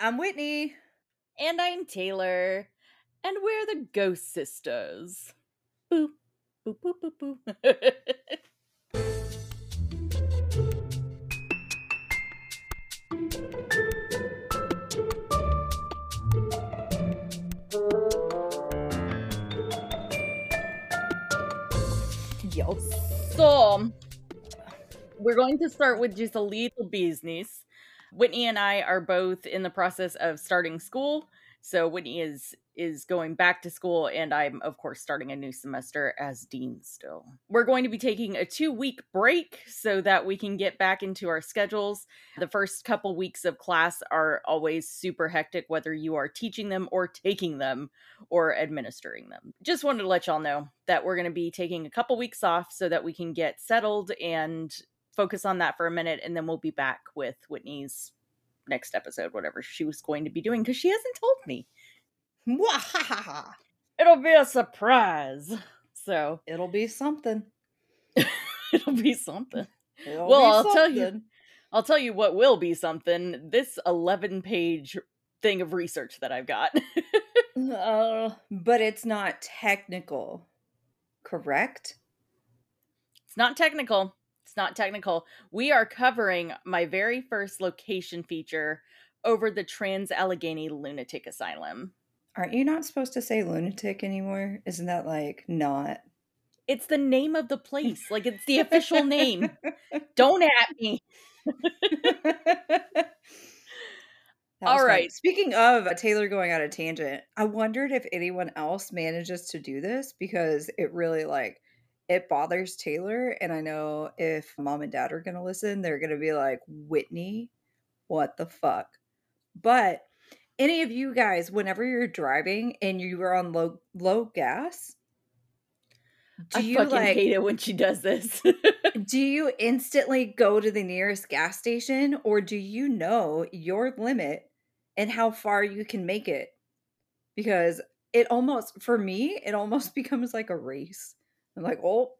I'm Whitney. And I'm Taylor. And we're the Ghost Sisters. Boop, boop, boop, boop, boop. Yo. So, we're going to start with just a little business. Whitney and I are both in the process of starting school. So Whitney is going back to school, and I'm, of course, starting a new semester as dean still. We're going to be taking a 2-week break so that we can get back into our schedules. The first couple weeks of class are always super hectic, whether you are teaching them or taking them or administering them. Just wanted to let y'all know that we're going to be taking a couple weeks off so that we can get settled and focus on that for a minute, and then we'll be back with Whitney's next episode, whatever she was going to be doing, because she hasn't told me. It'll be a surprise. So it'll be something. It'll be something. I'll tell you what will be something. This 11-page thing of research that I've got. But it's not technical, correct? It's not technical. It's not technical. We are covering my very first location feature over the Trans-Allegheny Lunatic Asylum. Aren't you not supposed to say lunatic anymore? Isn't that like not? It's the name of the place. Like, it's the official name. Don't at me. All right. Fun. Speaking of Taylor going on a tangent, I wondered if anyone else manages to do this, because it really it bothers Taylor. And I know if mom and dad are going to listen, they're going to be like, Whitney, what the fuck? But any of you guys, whenever you're driving and you are on low gas, I hate it when she does this. Do you instantly go to the nearest gas station, or do you know your limit and how far you can make it? Because it almost becomes like a race. I'm like, oh,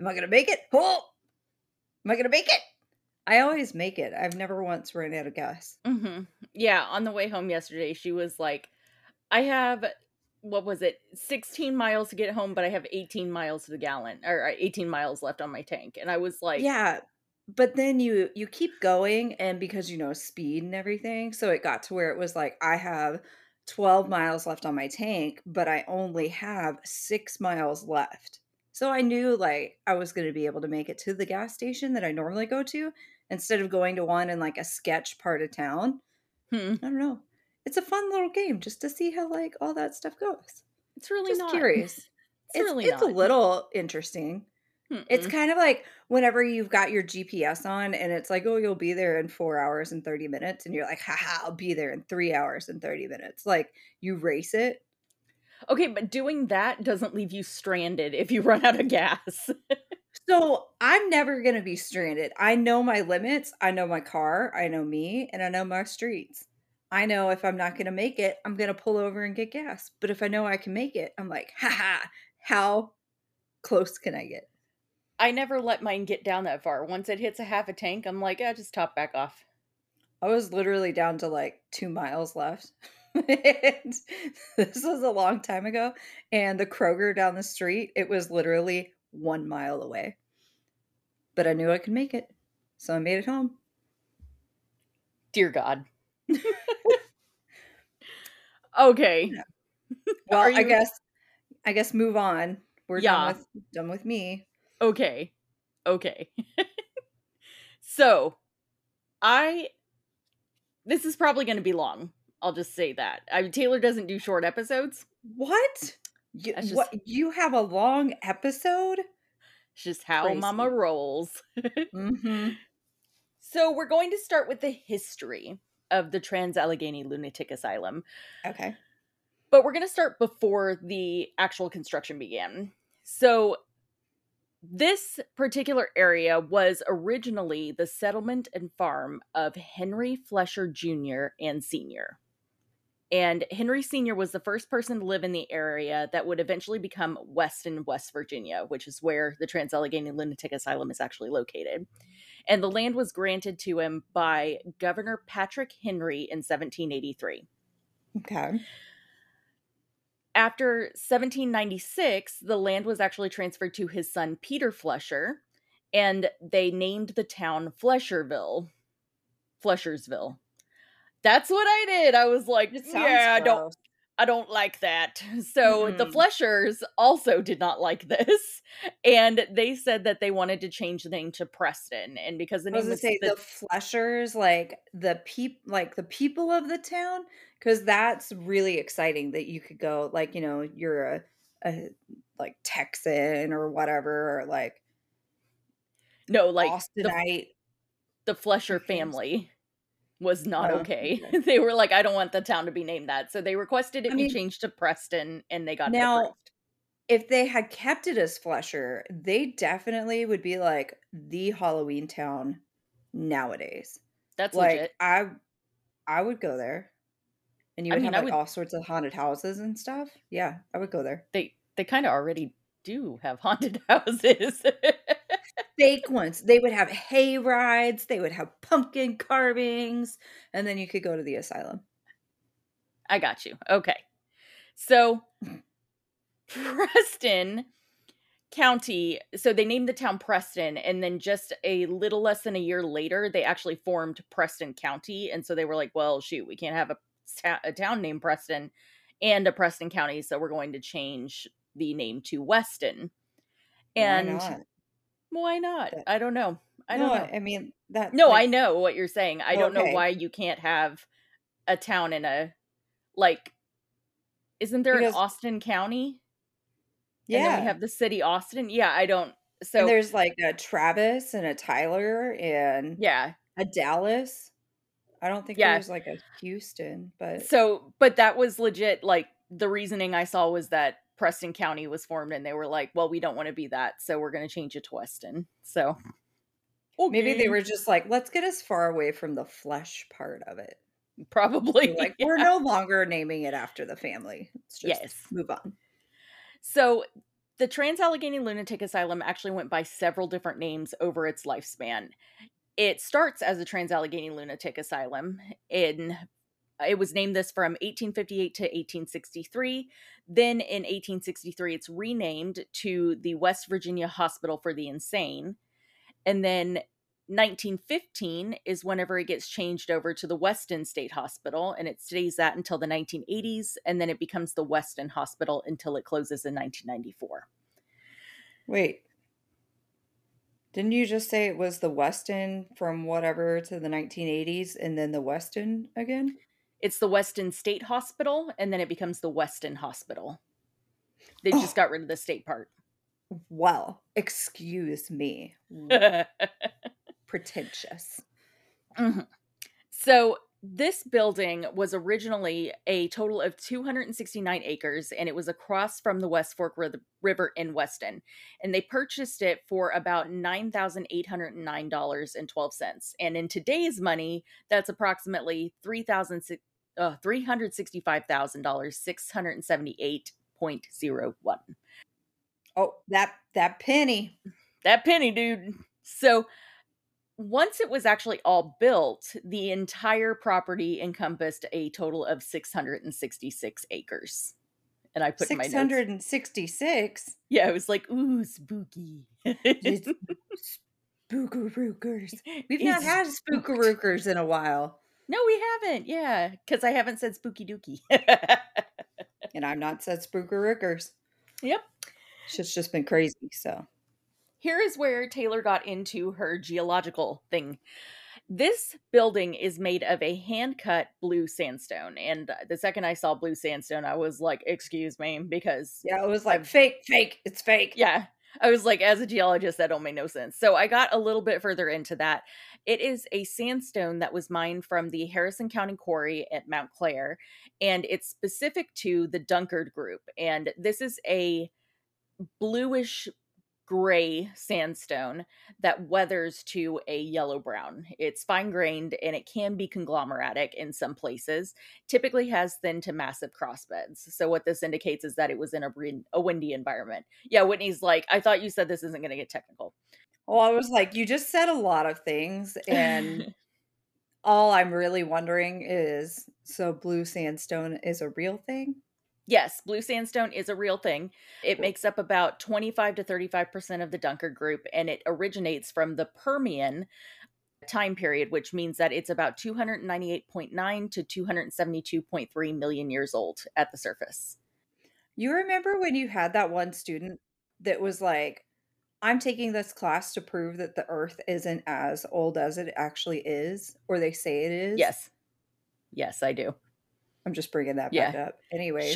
am I going to make it? Oh, am I going to make it? I always make it. I've never once run out of gas. Mm-hmm. Yeah, on the way home yesterday, she was like, I have, 16 miles to get home, but I have 18 miles to the gallon, or 18 miles left on my tank. And I was like... Yeah, but then you keep going, and because, speed and everything, so it got to where it was like, I have 12 miles left on my tank, but I only have 6 miles left. So I knew I was going to be able to make it to the gas station that I normally go to, instead of going to one in a sketch part of town. I don't know. It's a fun little game just to see how all that stuff goes. It's really just not curious. It's a little interesting. Mm-mm. It's kind of like whenever you've got your GPS on and it's like, oh, you'll be there in 4 hours and 30 minutes. And you're like, haha, I'll be there in 3 hours and 30 minutes. You race it. Okay, but doing that doesn't leave you stranded if you run out of gas. So I'm never going to be stranded. I know my limits. I know my car. I know me. And I know my streets. I know if I'm not going to make it, I'm going to pull over and get gas. But if I know I can make it, I'm like, haha, how close can I get? I never let mine get down that far. Once it hits a half a tank, I'm like, just top back off. I was literally down to 2 miles left. And this was a long time ago. And the Kroger down the street, it was literally 1 mile away. But I knew I could make it. So I made it home. Dear God. Okay. Yeah. Well, I guess move on. We're done with me. Okay. So, this is probably going to be long. I'll just say that. Taylor doesn't do short episodes. What? You have a long episode? It's just how crazy Mama rolls. Mm-hmm. So, we're going to start with the history of the Trans-Allegheny Lunatic Asylum. Okay. But we're going to start before the actual construction began. So, this particular area was originally the settlement and farm of Henry Flesher Jr. and Sr. And Henry Sr. was the first person to live in the area that would eventually become Weston, West Virginia, which is where the Trans-Allegheny Lunatic Asylum is actually located. and the land was granted to him by Governor Patrick Henry in 1783. Okay. After 1796, the land was actually transferred to his son, Peter Flesher, and they named the town Fleshersville. That's what I did. I was like, yeah, gross. I don't like that. So the Fleshers also did not like this. And they said that they wanted to change the name to Preston. And because the name the Fleshers, like the people of the town, because that's really exciting that you could go like, you know, you're a like Texan or whatever, or like. No, like Austinite. The Flesher family was not okay. They were like, I don't want the town to be named that. So they requested it be changed to Preston, and they got it approved. If they had kept it as Flesher, they definitely would be like the Halloween town nowadays. That's like, legit. I would go there. And you would have all sorts of haunted houses and stuff. Yeah, I would go there. They kind of already do have haunted houses. Fake ones. They would have hay rides. They would have pumpkin carvings. And then you could go to the asylum. I got you. Okay. So Preston County. So they named the town Preston. And then just a little less than a year later, they actually formed Preston County. And so they were like, well, shoot, we can't have a town named Preston and a Preston County. So we're going to change the name to Weston. And... why not? I don't know. I don't know. I mean, that. No, like, I know what you're saying. I don't know why you can't have a town in a, like, isn't there an Austin County? Yeah. And then we have the city Austin. Yeah, I don't. So and there's like a Travis and a Tyler and a Dallas. I don't think there's like a Houston, but that was legit. Like the reasoning I saw was that Preston County was formed and they were like, well, we don't want to be that, so we're going to change it to Weston. So maybe they were just like, let's get as far away from the flesh part of it. Probably. Like, we're no longer naming it after the family. Let's just move on. So the Trans-Allegheny Lunatic Asylum actually went by several different names over its lifespan. It starts as the Trans-Allegheny Lunatic Asylum in It was named this from 1858 to 1863. Then in 1863, it's renamed to the West Virginia Hospital for the Insane. And then 1915 is whenever it gets changed over to the Weston State Hospital, and it stays that until the 1980s, and then it becomes the Weston Hospital until it closes in 1994. Wait. Didn't you just say it was the Weston from whatever to the 1980s and then the Weston again? It's the Weston State Hospital, and then it becomes the Weston Hospital. They just got rid of the state part. Well, excuse me. Pretentious. Mm-hmm. So this building was originally a total of 269 acres, and it was across from the West Fork River in Weston. And they purchased it for about $9,809.12. And in today's money, that's approximately $365,678.01. Oh, that penny. That penny, dude. So... once it was actually all built, the entire property encompassed a total of 666 acres. And I put 666? In my notes. Yeah, it was like, ooh, spooky. Spookarookers. We've not had spookarookers in a while. No, we haven't. Yeah, because I haven't said spooky dookie. And I've not said spookarookers. Yep. It's just been crazy, so... Here is where Taylor got into her geological thing. This building is made of a hand-cut blue sandstone. And the second I saw blue sandstone, I was like, excuse me, because... yeah, it was like, fake, it's fake. Yeah, I was like, as a geologist, that don't make no sense. So I got a little bit further into that. It is a sandstone that was mined from the Harrison County Quarry at Mount Clare. And it's specific to the Dunkard Group. And this is a bluish... gray sandstone that weathers to a yellow brown. It's fine grained and it can be conglomeratic in some places. Typically has thin to massive crossbeds. So what this indicates is that it was in a windy environment. Yeah, Whitney's like, I thought you said this isn't going to get technical. Well, I was like, you just said a lot of things, and all I'm really wondering is, so blue sandstone is a real thing? Yes, blue sandstone is a real thing. It makes up about 25 to 35% of the Dunkard Group, and it originates from the Permian time period, which means that it's about 298.9 to 272.3 million years old at the surface. You remember when you had that one student that was like, I'm taking this class to prove that the Earth isn't as old as it actually is, or they say it is? Yes. Yes, I do. I'm just bringing that back up. Anyways.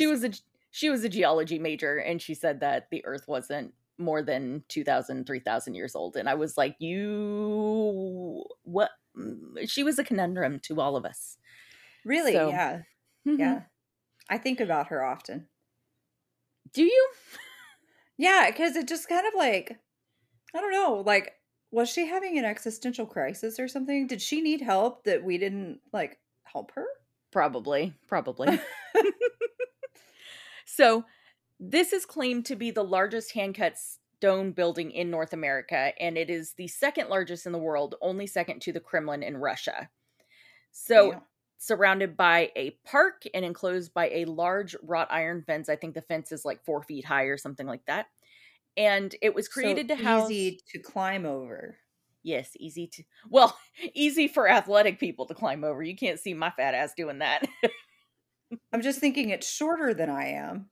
She was a geology major, and she said that the Earth wasn't more than 2,000, 3,000 years old. And I was like, you, what? She was a conundrum to all of us. Really? So, yeah. Mm-hmm. Yeah. I think about her often. Do you? Yeah, because it just kind of like, I don't know, like, was she having an existential crisis or something? Did she need help that we didn't, like, help her? Probably. So this is claimed to be the largest hand-cut stone building in North America, and it is the second largest in the world, only second to the Kremlin in Russia. So surrounded by a park and enclosed by a large wrought iron fence. I think the fence is like 4 feet high or something like that. And it was created so to house... easy to climb over. Yes, easy for athletic people to climb over. You can't see my fat ass doing that. I'm just thinking it's shorter than I am.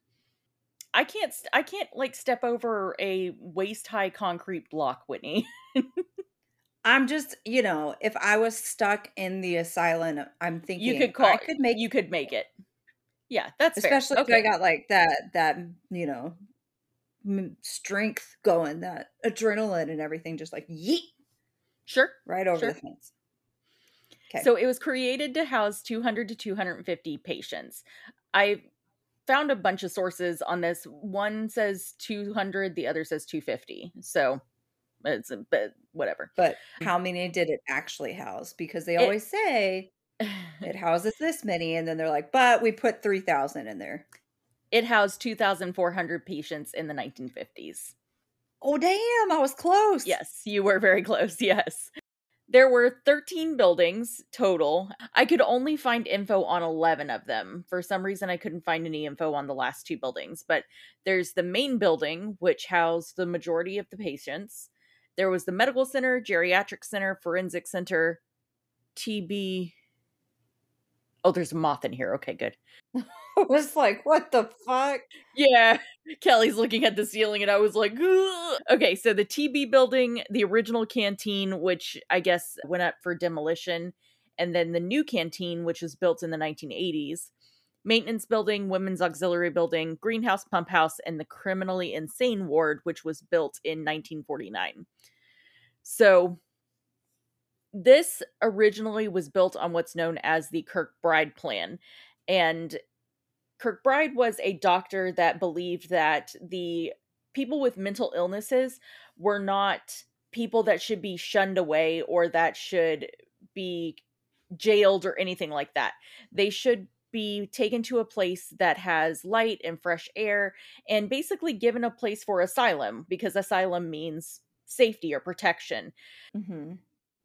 I can't like step over a waist-high concrete block, Whitney. I'm just, you know, if I was stuck in the asylum, I'm thinking you could make it. Yeah, that's especially fair. If I got like that, you know, strength going, that adrenaline and everything, just like yeet. Sure. Right over the fence. Okay. So it was created to house 200 to 250 patients. I found a bunch of sources on this. One says 200, the other says 250. So it's a bit, whatever. But how many did it actually house? Because they always say it houses this many, and then they're like, but we put 3,000 in there. It housed 2,400 patients in the 1950s. Oh, damn. I was close. Yes, you were very close. Yes. There were 13 buildings total. I could only find info on 11 of them. For some reason, I couldn't find any info on the last two buildings. But there's the main building, which housed the majority of the patients. There was the medical center, geriatric center, forensic center, TB. Oh, there's a moth in here. Okay, good. I was like, what the fuck? Yeah. Kelly's looking at the ceiling and I was like, ugh. Okay, so the TB building, the original canteen, which I guess went up for demolition, and then the new canteen, which was built in the 1980s, maintenance building, women's auxiliary building, greenhouse, pump house, and the criminally insane ward, which was built in 1949. So this originally was built on what's known as the Kirkbride plan. And Kirkbride was a doctor that believed that the people with mental illnesses were not people that should be shunned away or that should be jailed or anything like that. They should be taken to a place that has light and fresh air and basically given a place for asylum, because asylum means safety or protection. Mm-hmm.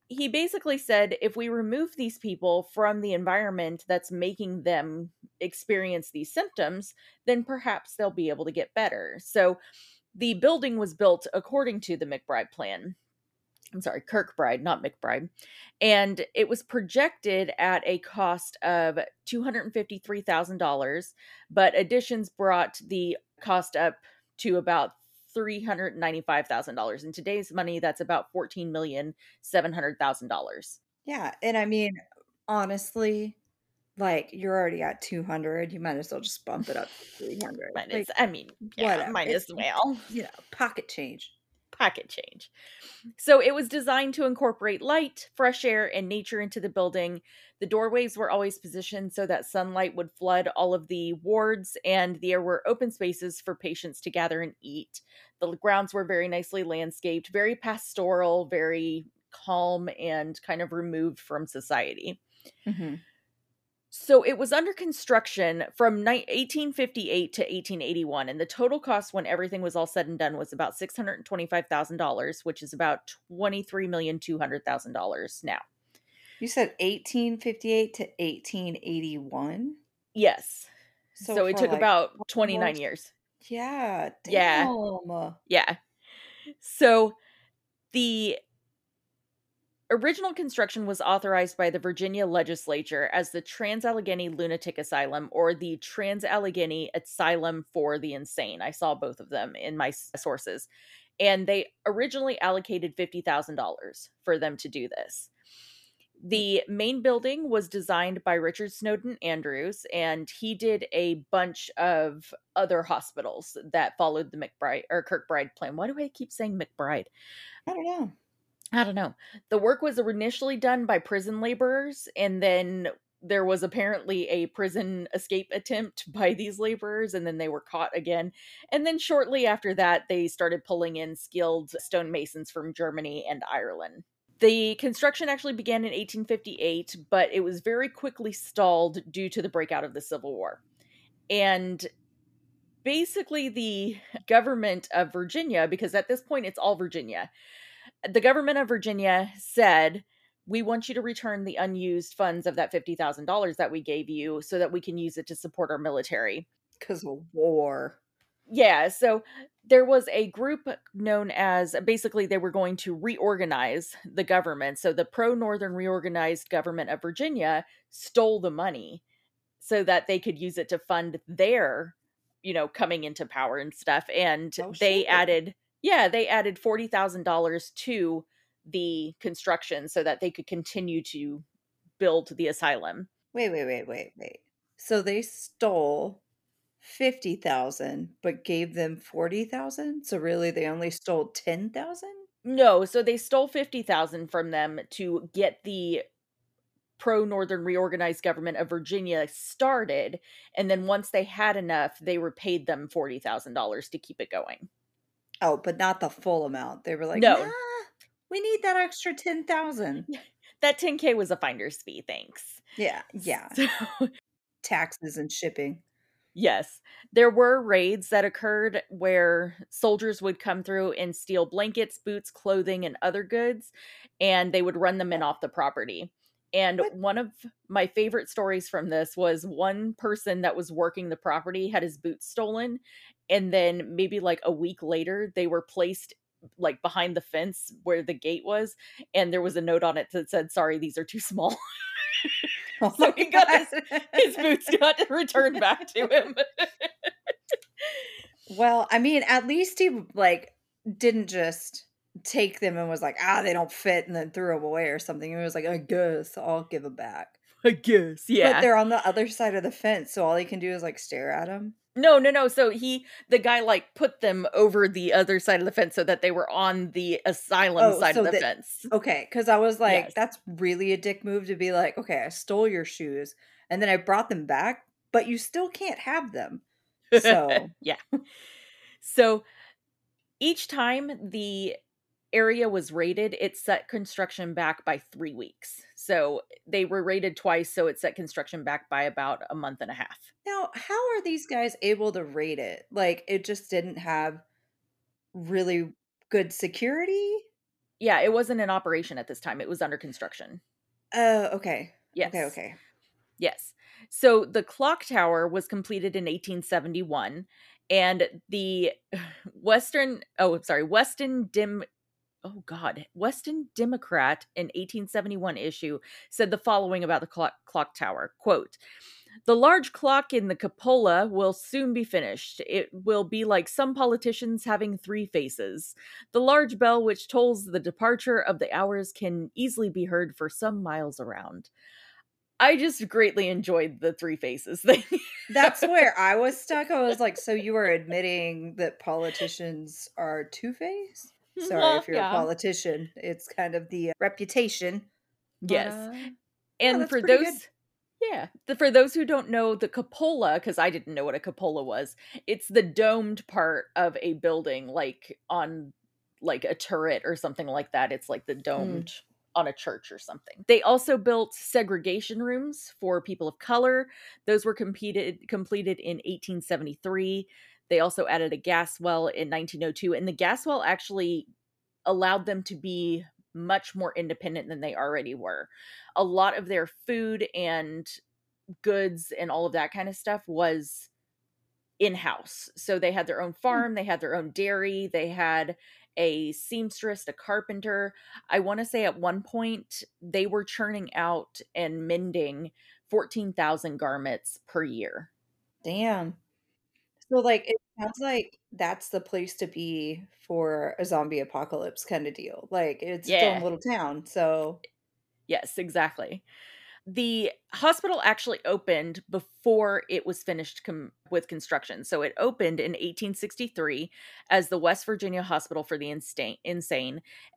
He basically said, if we remove these people from the environment that's making them experience these symptoms, then perhaps they'll be able to get better. So the building was built according to the McBride plan. I'm sorry, Kirkbride, not McBride. And it was projected at a cost of $253,000, but additions brought the cost up to about $395,000. In today's money, that's about $14,700,000. Yeah. And I mean, honestly, like, you're already at 200. You might as well just bump it up to 300. Minus, like, I mean, yeah, might as well. You know, pocket change. So it was designed to incorporate light, fresh air, and nature into the building. The doorways were always positioned so that sunlight would flood all of the wards, and there were open spaces for patients to gather and eat. The grounds were very nicely landscaped, very pastoral, very calm, and kind of removed from society. Mm-hmm. So it was under construction from 1858 to 1881, and the total cost when everything was all said and done was about $625,000, which is about $23,200,000 now. You said 1858 to 1881? Yes. So it took like about 29 almost years. Yeah. Damn. Yeah. So the original construction was authorized by the Virginia legislature as the Trans-Allegheny Lunatic Asylum, or the Trans-Allegheny Asylum for the Insane. I saw both of them in my sources. And they originally allocated $50,000 for them to do this. The main building was designed by Richard Snowden Andrews, and he did a bunch of other hospitals that followed the Kirkbride plan. Why do I keep saying McBride? I don't know. The work was initially done by prison laborers, and then there was apparently a prison escape attempt by these laborers, and then they were caught again. And then shortly after that, they started pulling in skilled stonemasons from Germany and Ireland. The construction actually began in 1858, but it was very quickly stalled due to the breakout of the Civil War. And basically the government of Virginia, because at this point it's all Virginia, the government of Virginia said, we want you to return the unused funds of that $50,000 that we gave you so that we can use it to support our military. Because of war. Yeah, so there was a group known as, basically they were going to reorganize the government. So the pro-Northern reorganized government of Virginia stole the money so that they could use it to fund their, coming into power and stuff. And they added $40,000 to the construction so that they could continue to build the asylum. Wait. So they stole $50,000, but gave them $40,000. So really, they only stole $10,000. No, so they stole $50,000 from them to get the pro-Northern reorganized government of Virginia started, and then once they had enough, they repaid them $40,000 to keep it going. Oh, but not the full amount. They were like, no, we need that extra $10,000. That $10,000 was a finder's fee. Thanks. Yeah. So, taxes and shipping. Yes, there were raids that occurred where soldiers would come through and steal blankets, boots, clothing, and other goods, and they would run the men off the property. And one of my favorite stories from this was one person that was working the property had his boots stolen, and then maybe like a week later, they were placed like behind the fence where the gate was, and there was a note on it that said, sorry, these are too small. Oh, so he got his boots got returned back to him. Well, I mean, at least he didn't just take them and was like, they don't fit, and then threw them away or something. He was like, I guess I'll give them back. I guess, yeah. But they're on the other side of the fence, so all he can do is stare at them. No. So the guy put them over the other side of the fence so that they were on the asylum side of the fence. Okay. Cause I was like, yes, that's really a dick move to be like, okay, I stole your shoes and then I brought them back, but you still can't have them. So, yeah. So each time the area was raided, it set construction back by 3 weeks. So they were raided twice, so it set construction back by about a month and a half. Now, how are these guys able to raid it? It just didn't have really good security? Yeah, it wasn't in operation at this time. It was under construction. Oh, okay. Yes. Okay. Yes. So the clock tower was completed in 1871, and the Weston Democrat in 1871 issue said the following about the clock tower. Quote, "The large clock in the cupola will soon be finished. It will be like some politicians having three faces. The large bell which tolls the departure of the hours can easily be heard for some miles around." I just greatly enjoyed the three faces thing. That's where I was stuck. I was like, so you are admitting that politicians are two-faced? Sorry, if you're a politician, it's kind of the reputation. Yes. For those who don't know, the cupola, because I didn't know what a cupola was, it's the domed part of a building, on a turret or something like that. It's the domed on a church or something. They also built segregation rooms for people of color. Those were completed in 1873. They also added a gas well in 1902, and the gas well actually allowed them to be much more independent than they already were. A lot of their food and goods and all of that kind of stuff was in-house. So they had their own farm, they had their own dairy, they had a seamstress, a carpenter. I want to say at one point they were churning out and mending 14,000 garments per year. Damn. So like, it sounds like that's the place to be for a zombie apocalypse kind of deal. Like, it's still a little town, so. Yes, exactly. The hospital actually opened before it was finished with construction. So it opened in 1863 as the West Virginia Hospital for the Insane.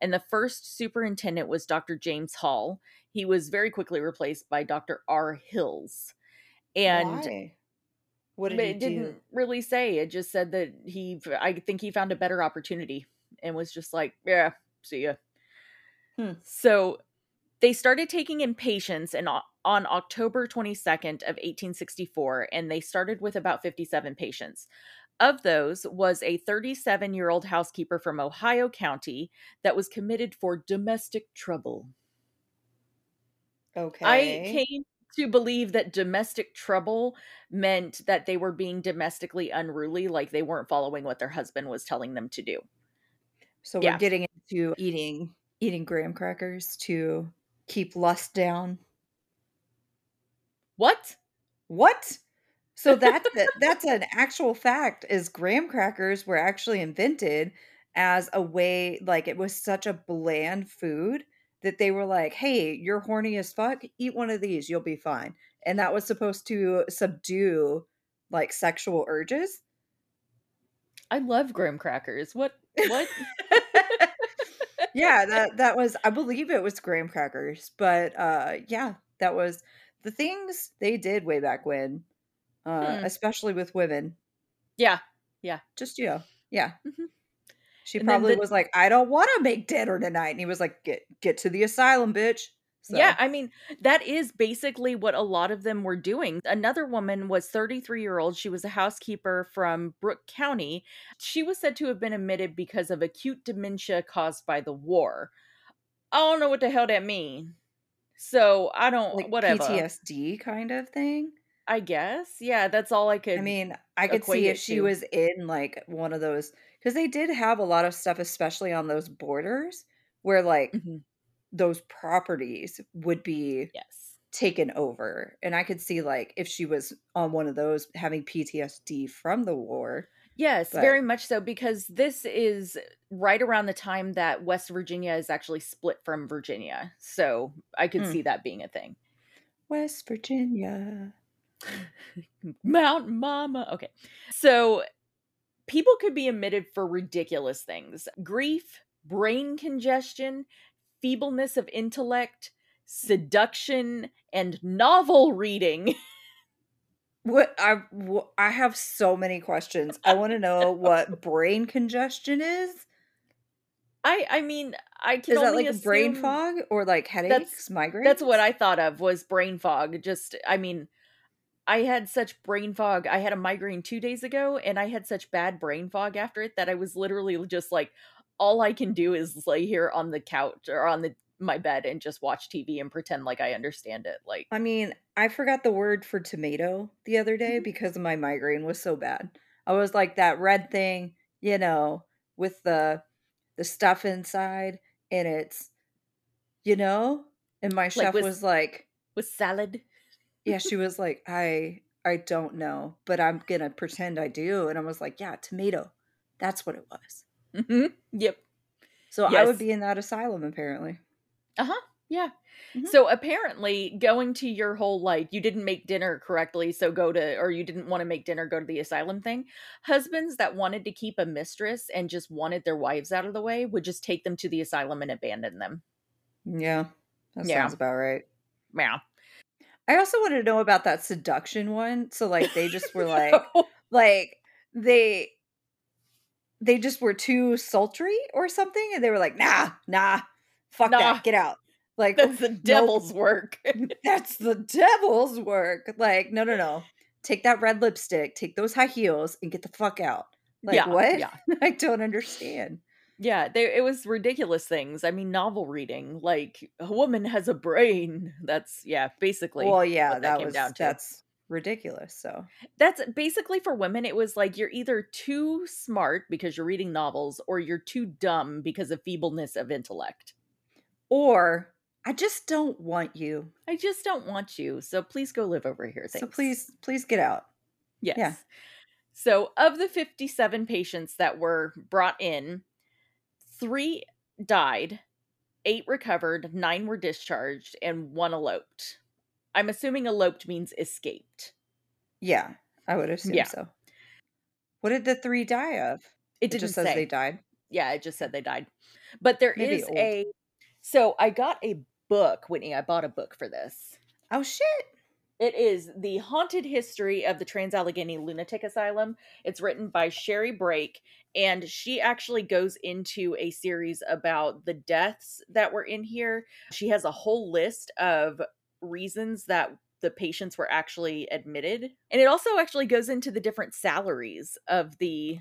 And the first superintendent was Dr. James Hall. He was very quickly replaced by Dr. R. Hills. And why? What did he do? It didn't really say. It just said that I think he found a better opportunity and was just like, yeah, see ya. So they started taking in patients on October 22nd of 1864, and they started with about 57 patients. Of those was a 37-year-old housekeeper from Ohio County that was committed for domestic trouble. Okay. I came to believe that domestic trouble meant that they were being domestically unruly, like they weren't following what their husband was telling them to do. So we're getting into eating graham crackers to keep lust down. What? So that's an actual fact, is graham crackers were actually invented as a way, like, it was such a bland food that they were like, hey, you're horny as fuck, eat one of these, you'll be fine. And that was supposed to subdue, like, sexual urges. I love graham crackers. What? Yeah, that was, I believe it was graham crackers, but that was the things they did way back when, especially with women. Yeah, yeah. Just, yeah. Mm-hmm. She probably was like, I don't want to make dinner tonight. And he was like, get to the asylum, bitch. So. Yeah, I mean, that is basically what a lot of them were doing. Another woman was 33-year-old. She was a housekeeper from Brooke County. She was said to have been admitted because of acute dementia caused by the war. I don't know what the hell that means. So I don't, like, whatever. PTSD kind of thing? I guess. Yeah, that's all I could. I mean, I could see if she was in, like, one of those, because they did have a lot of stuff, especially on those borders where, like, those properties would be taken over. And I could see, like, if she was on one of those, having PTSD from the war. Yes, but very much so, because this is right around the time that West Virginia is actually split from Virginia. So I could see that being a thing. West Virginia. Mount Mama. Okay. So people could be admitted for ridiculous things. Grief, brain congestion, feebleness of intellect, seduction, and novel reading. I have so many questions. I want to know what brain congestion is. I mean, I can only assume, brain fog or like headaches, migraines? That's what I thought of, was brain fog. Just, I mean, I had such brain fog. I had a migraine 2 days ago, and I had such bad brain fog after it that I was literally just like, all I can do is lay here on the couch or on my bed and just watch TV and pretend like I understand it. Like, I mean, I forgot the word for tomato the other day because my migraine was so bad. I was like, that red thing, you know, with the stuff inside, and it's, you know, and my chef was like, with salad. Yeah, she was like, I don't know, but I'm gonna pretend I do. And I was like, yeah, tomato. That's what it was. Mm-hmm. Yep. So yes. I would be in that asylum, apparently. Uh-huh. Yeah. Mm-hmm. So apparently going to your whole, like, you didn't make dinner correctly, so or you didn't want to make dinner, go to the asylum thing. Husbands that wanted to keep a mistress and just wanted their wives out of the way would just take them to the asylum and abandon them. Yeah. That sounds about right. Yeah. I also wanted to know about that seduction one. So, like, they just were they just were too sultry or something, and they were like, nah, fuck that, get out. Like, that's the devil's work. That's the devil's work. Like, no. Take that red lipstick, take those high heels, and get the fuck out. Like, yeah, what? Yeah. I don't understand. Yeah, it was ridiculous things. I mean, novel reading, like, a woman has a brain. That's, yeah, basically. Well, yeah, that's ridiculous. So that's basically, for women, it was like, you're either too smart because you're reading novels, or you're too dumb because of feebleness of intellect. Or, I just don't want you. I just don't want you. So please go live over here. Thanks. So please get out. Yes. Yeah. So of the 57 patients that were brought in, 3 died, 8 recovered, 9 were discharged, and 1 eloped. I'm assuming eloped means escaped. Yeah, I would assume so. What did the 3 die of? It didn't just say. Says they died. Yeah, it just said they died. But there Maybe is old. A... So I got a book, Whitney. I bought a book for this. Oh, shit. It is The Haunted History of the Trans-Allegheny Lunatic Asylum. It's written by Sherry Brake, and she actually goes into a series about the deaths that were in here. She has a whole list of reasons that the patients were actually admitted. And it also actually goes into the different salaries of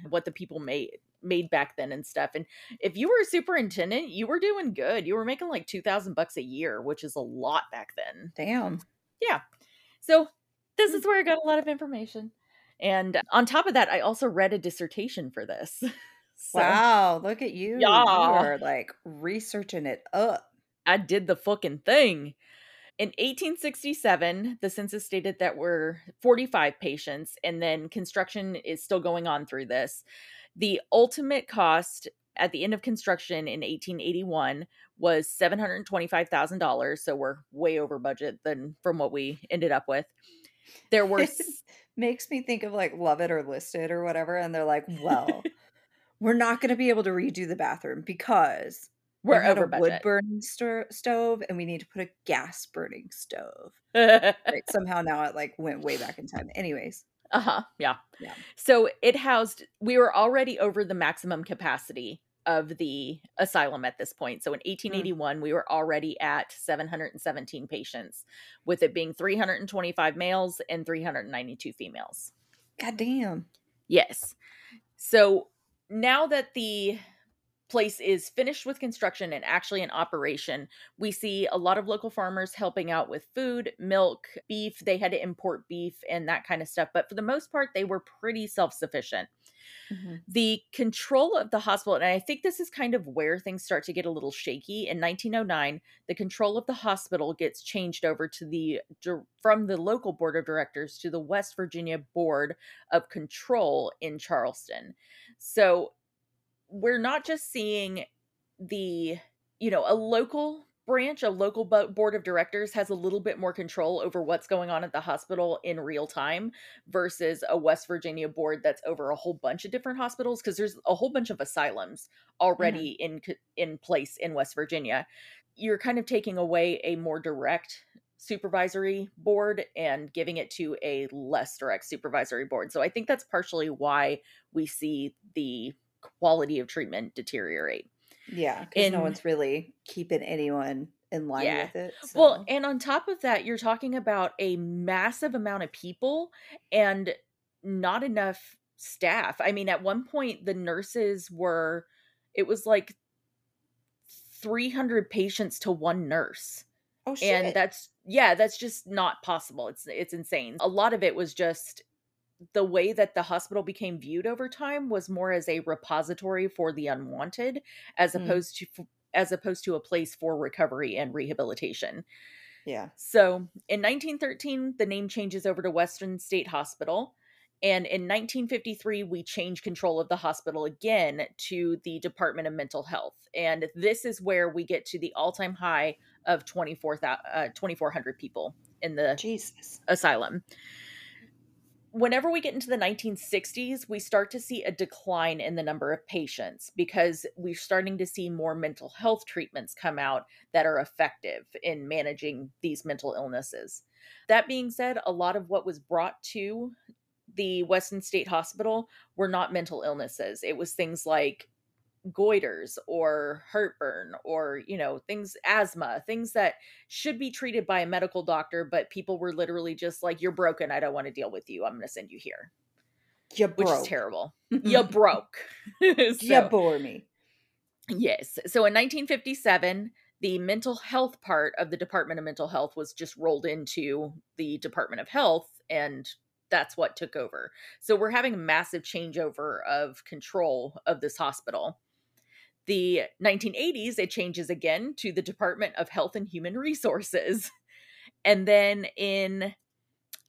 what the people made back then and stuff. And if you were a superintendent, you were doing good. You were making like $2,000 a year, which is a lot back then. Damn. Yeah. So this is where I got a lot of information. And on top of that, I also read a dissertation for this. So, wow. Look at you. Yeah. You are like researching it up. I did the fucking thing. In 1867, the census stated that were 45 patients, and then construction is still going on through this. The ultimate cost at the end of construction in 1881 was $725,000. So we're way over budget than from what we ended up with. There were... It makes me think of like Love It or List It or whatever. And they're like, well, we're not going to be able to redo the bathroom because we're over budget. We had a wood-burning stove and we need to put a gas-burning stove. Right, somehow now it like went way back in time. Anyways. Uh-huh. Yeah. So it housed, we were already over the maximum capacity of the asylum at this point. So in 1881, we were already at 717 patients, with it being 325 males and 392 females. God damn. Yes. So now that the place is finished with construction and actually in operation, we see a lot of local farmers helping out with food, milk, beef. They had to import beef and that kind of stuff. But for the most part, they were pretty self-sufficient. Mm-hmm. The control of the hospital, and I think this is kind of where things start to get a little shaky. In 1909, the control of the hospital gets changed over to from the local board of directors to the West Virginia Board of Control in Charleston. So we're not just seeing a local branch, a local board of directors has a little bit more control over what's going on at the hospital in real time versus a West Virginia board that's over a whole bunch of different hospitals, because there's a whole bunch of asylums already in place in West Virginia. You're kind of taking away a more direct supervisory board and giving it to a less direct supervisory board. So I think that's partially why we see the quality of treatment deteriorate. Yeah, because no one's really keeping anyone in line with it. So. Well, and on top of that, you're talking about a massive amount of people and not enough staff. I mean, at one point, the nurses were, it was like 300 patients to 1 nurse. Oh, shit. And that's just not possible. It's insane. A lot of it was just the way that the hospital became viewed over time was more as a repository for the unwanted, as opposed to a place for recovery and rehabilitation. Yeah. So in 1913, the name changes over to Weston State Hospital. And in 1953, we change control of the hospital again to the Department of Mental Health. And this is where we get to the all-time high of 2,400 people in the asylum. Whenever we get into the 1960s, we start to see a decline in the number of patients because we're starting to see more mental health treatments come out that are effective in managing these mental illnesses. That being said, a lot of what was brought to the Weston State Hospital were not mental illnesses. It was things like goiters or heartburn or, you know, things, asthma, things that should be treated by a medical doctor, but people were literally just like, you're broken. I don't want to deal with you. I'm going to send you here. You broke. Which is terrible. You broke. You bore me. Yes. So in 1957, the mental health part of the Department of Mental Health was just rolled into the Department of Health, and that's what took over. So we're having a massive changeover of control of this hospital. The 1980s, it changes again to the Department of Health and Human Resources. And then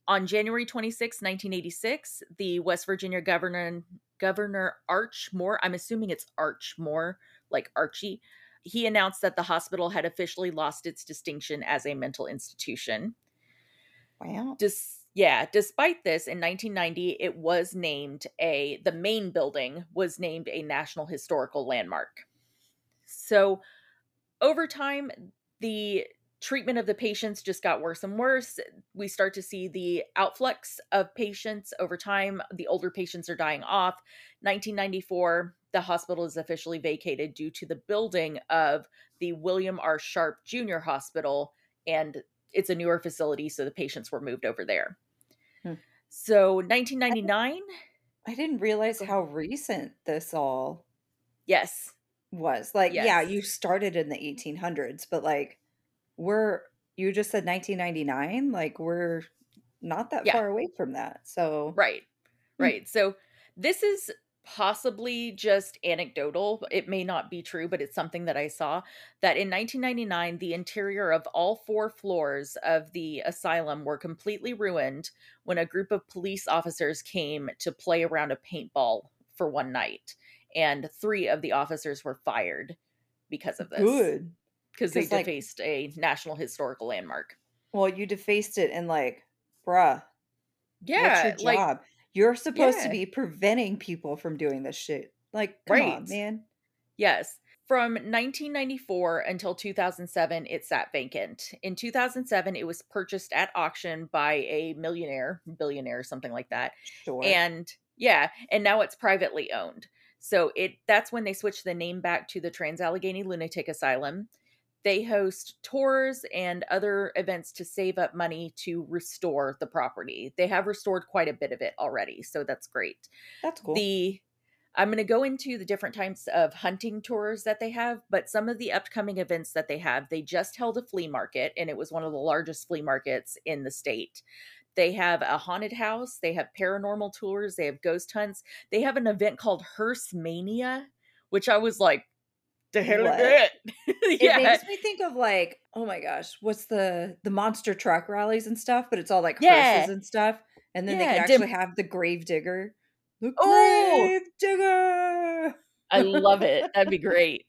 on January 26, 1986, the West Virginia Governor Arch Moore, I'm assuming it's Arch Moore, like Archie, he announced that the hospital had officially lost its distinction as a mental institution. Wow. Despite this, in 1990, it was named the main building was named a National Historical Landmark. So over time, the treatment of the patients just got worse and worse. We start to see the outflux of patients over time. The older patients are dying off. 1994, the hospital is officially vacated due to the building of the William R. Sharp Jr. Hospital, and it's a newer facility, so the patients were moved over there. Hmm. So 1999. I didn't realize how recent this all was. Like, yes. Yeah, you started in the 1800s, but like you just said 1999, like we're not that far away from that. So Right. So this is possibly just anecdotal. It may not be true, but it's something that I saw, that in 1999, the interior of all 4 floors of the asylum were completely ruined when a group of police officers came to play around a paintball for one night. And 3 of the officers were fired because of this. Good. Because they defaced a National Historical Landmark. Well, you defaced it and like, bruh. Yeah. What's your job? You're supposed to be preventing people from doing this shit. Like, come on, man. Yes. From 1994 until 2007, it sat vacant. In 2007, it was purchased at auction by a billionaire, something like that. Sure. And now it's privately owned. So that's when they switched the name back to the Trans-Allegheny Lunatic Asylum. They host tours and other events to save up money to restore the property. They have restored quite a bit of it already, so that's great. That's cool. I'm going to go into the different types of hunting tours that they have, but some of the upcoming events that they have, they just held a flea market, and it was one of the largest flea markets in the state. They have a haunted house. They have paranormal tours. They have ghost hunts. They have an event called Hearse Mania, which I was like, the hell is it? It makes me think of like, oh my gosh, what's the monster truck rallies and stuff, but it's all like hearses and stuff. And then they can actually have the grave digger. Grave digger! I love it. That'd be great.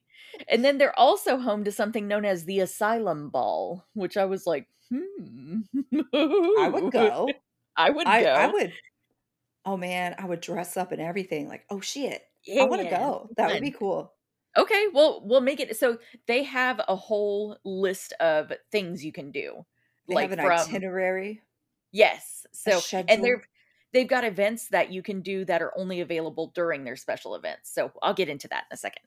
And then they're also home to something known as the Asylum Ball, which I was like, I would go. I would. Oh man, I would dress up and everything. Like, oh shit. Yeah, I want to go. That would be cool. Okay, well, we'll make it. So they have a whole list of things you can do. They have an itinerary. Yes. So, and they've got events that you can do that are only available during their special events. So I'll get into that in a second.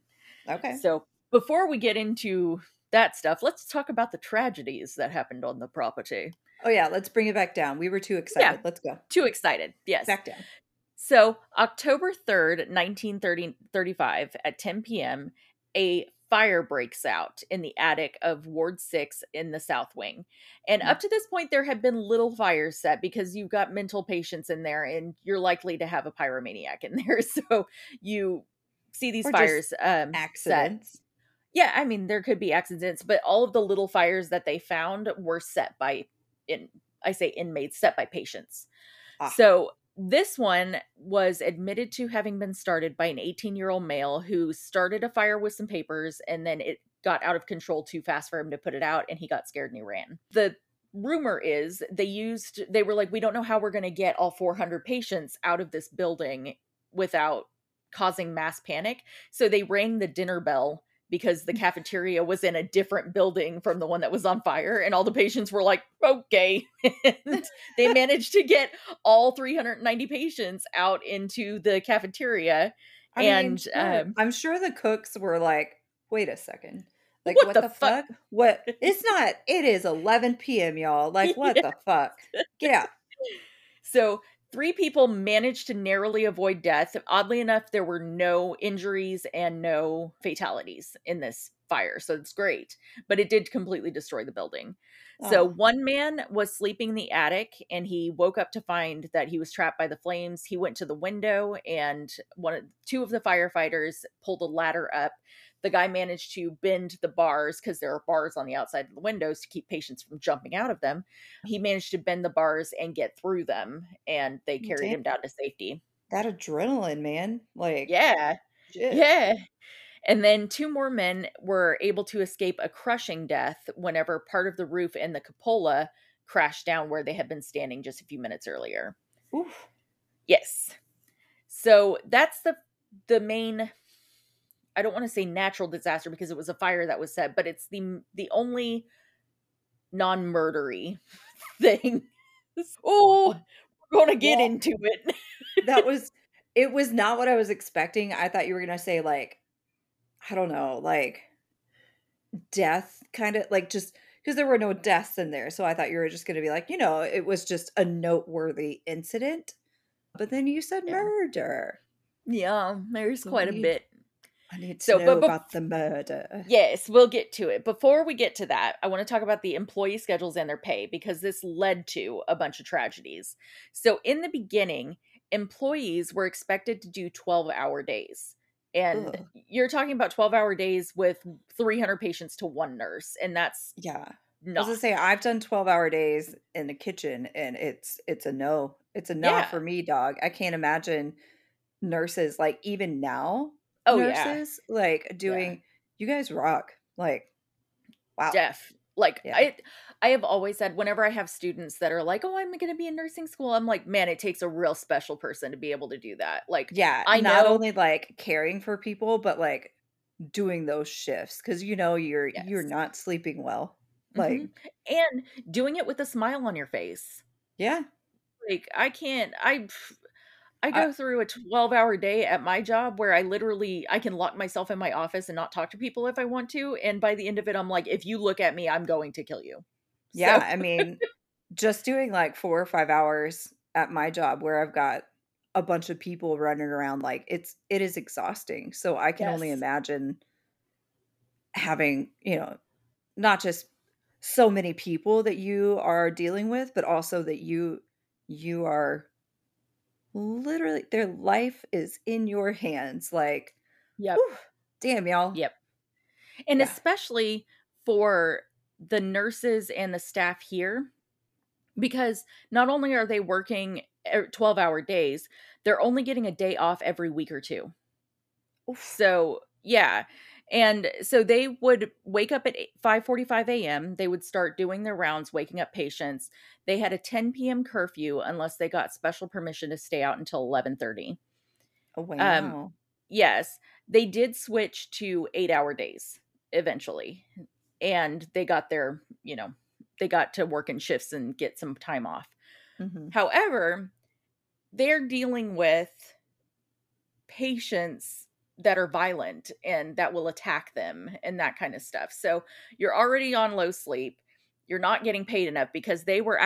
Okay. So before we get into that stuff, let's talk about the tragedies that happened on the property. Oh yeah, let's bring it back down. We were too excited. Yeah, let's go. Too excited. Yes. Back down. So October 3rd, 1935 at 10 p.m., a fire breaks out in the attic of Ward 6 in the South Wing. And up to this point, there had been little fires set because you've got mental patients in there and you're likely to have a pyromaniac in there. So you see these fires. Accidents. Set. Yeah, I mean, there could be accidents, but all of the little fires that they found were set by, inmates, set by patients. Ah. So this one was admitted to having been started by an 18-year-old male who started a fire with some papers, and then it got out of control too fast for him to put it out, and he got scared and he ran. The rumor is they were like, we don't know how we're going to get all 400 patients out of this building without causing mass panic. So they rang the dinner bell because the cafeteria was in a different building from the one that was on fire. And all the patients were like, okay. And they managed to get all 390 patients out into the cafeteria. And I'm sure the cooks were like, wait a second. Like, what the fuck? What? It's not. It is 11 p.m., y'all. Like, what the fuck? Get out. So 3 people managed to narrowly avoid death. Oddly enough, there were no injuries and no fatalities in this fire. So it's great. But it did completely destroy the building. Oh. So one man was sleeping in the attic, and he woke up to find that he was trapped by the flames. He went to the window, and two of the firefighters pulled a ladder up. The guy managed to bend the bars, because there are bars on the outside of the windows to keep patients from jumping out of them. He managed to bend the bars and get through them, and they carried him down to safety. That adrenaline, man. Like, yeah. Shit. Yeah. And then 2 more men were able to escape a crushing death whenever part of the roof and the cupola crashed down where they had been standing just a few minutes earlier. Oof. Yes. So that's the main... I don't want to say natural disaster because it was a fire that was set, but it's the only non-murdery thing. Oh, we're going to get into it. It was not what I was expecting. I thought you were going to say like, I don't know, like death kind of like just because there were no deaths in there. So I thought you were just going to be like, you know, it was just a noteworthy incident, but then you said murder. Yeah. There's quite a bit. I need to know about the murder. Yes, we'll get to it. Before we get to that, I want to talk about the employee schedules and their pay, because this led to a bunch of tragedies. So in the beginning, employees were expected to do 12-hour days. And you're talking about 12-hour days with 300 patients to 1 nurse. And that's I was going to say, I've done 12-hour days in the kitchen, and it's a no. It's a no for me, dog. I can't imagine nurses, like even now. Oh, nurses, like doing, you guys rock. Like, wow. I have always said whenever I have students that are like, oh, I'm going to be in nursing school. I'm like, man, it takes a real special person to be able to do that. Like, I not only like caring for people, but like doing those shifts. 'Cause you know, you're not sleeping well. Like, and doing it with a smile on your face. Yeah. Like I go through a 12-hour day at my job where I can lock myself in my office and not talk to people if I want to. And by the end of it, I'm like, if you look at me, I'm going to kill you. Yeah. So. I mean, just doing like 4 or 5 hours at my job where I've got a bunch of people running around, like it is exhausting. So I can only imagine having, you know, not just so many people that you are dealing with, but also that you are literally their life is in your hands. Like, whew, damn y'all. Yep. And especially for the nurses and the staff here, because not only are they working 12-hour days, they're only getting a day off every week or 2. Oof. So, yeah. And so they would wake up at 5:45 a.m. They would start doing their rounds, waking up patients. They had a 10 p.m. curfew unless they got special permission to stay out until 11:30. Oh, wow. Yes. They did switch to 8-hour days eventually. And they got they got to work in shifts and get some time off. Mm-hmm. However, they're dealing with patients that are violent and that will attack them and that kind of stuff. So you're already on low sleep. You're not getting paid enough because they were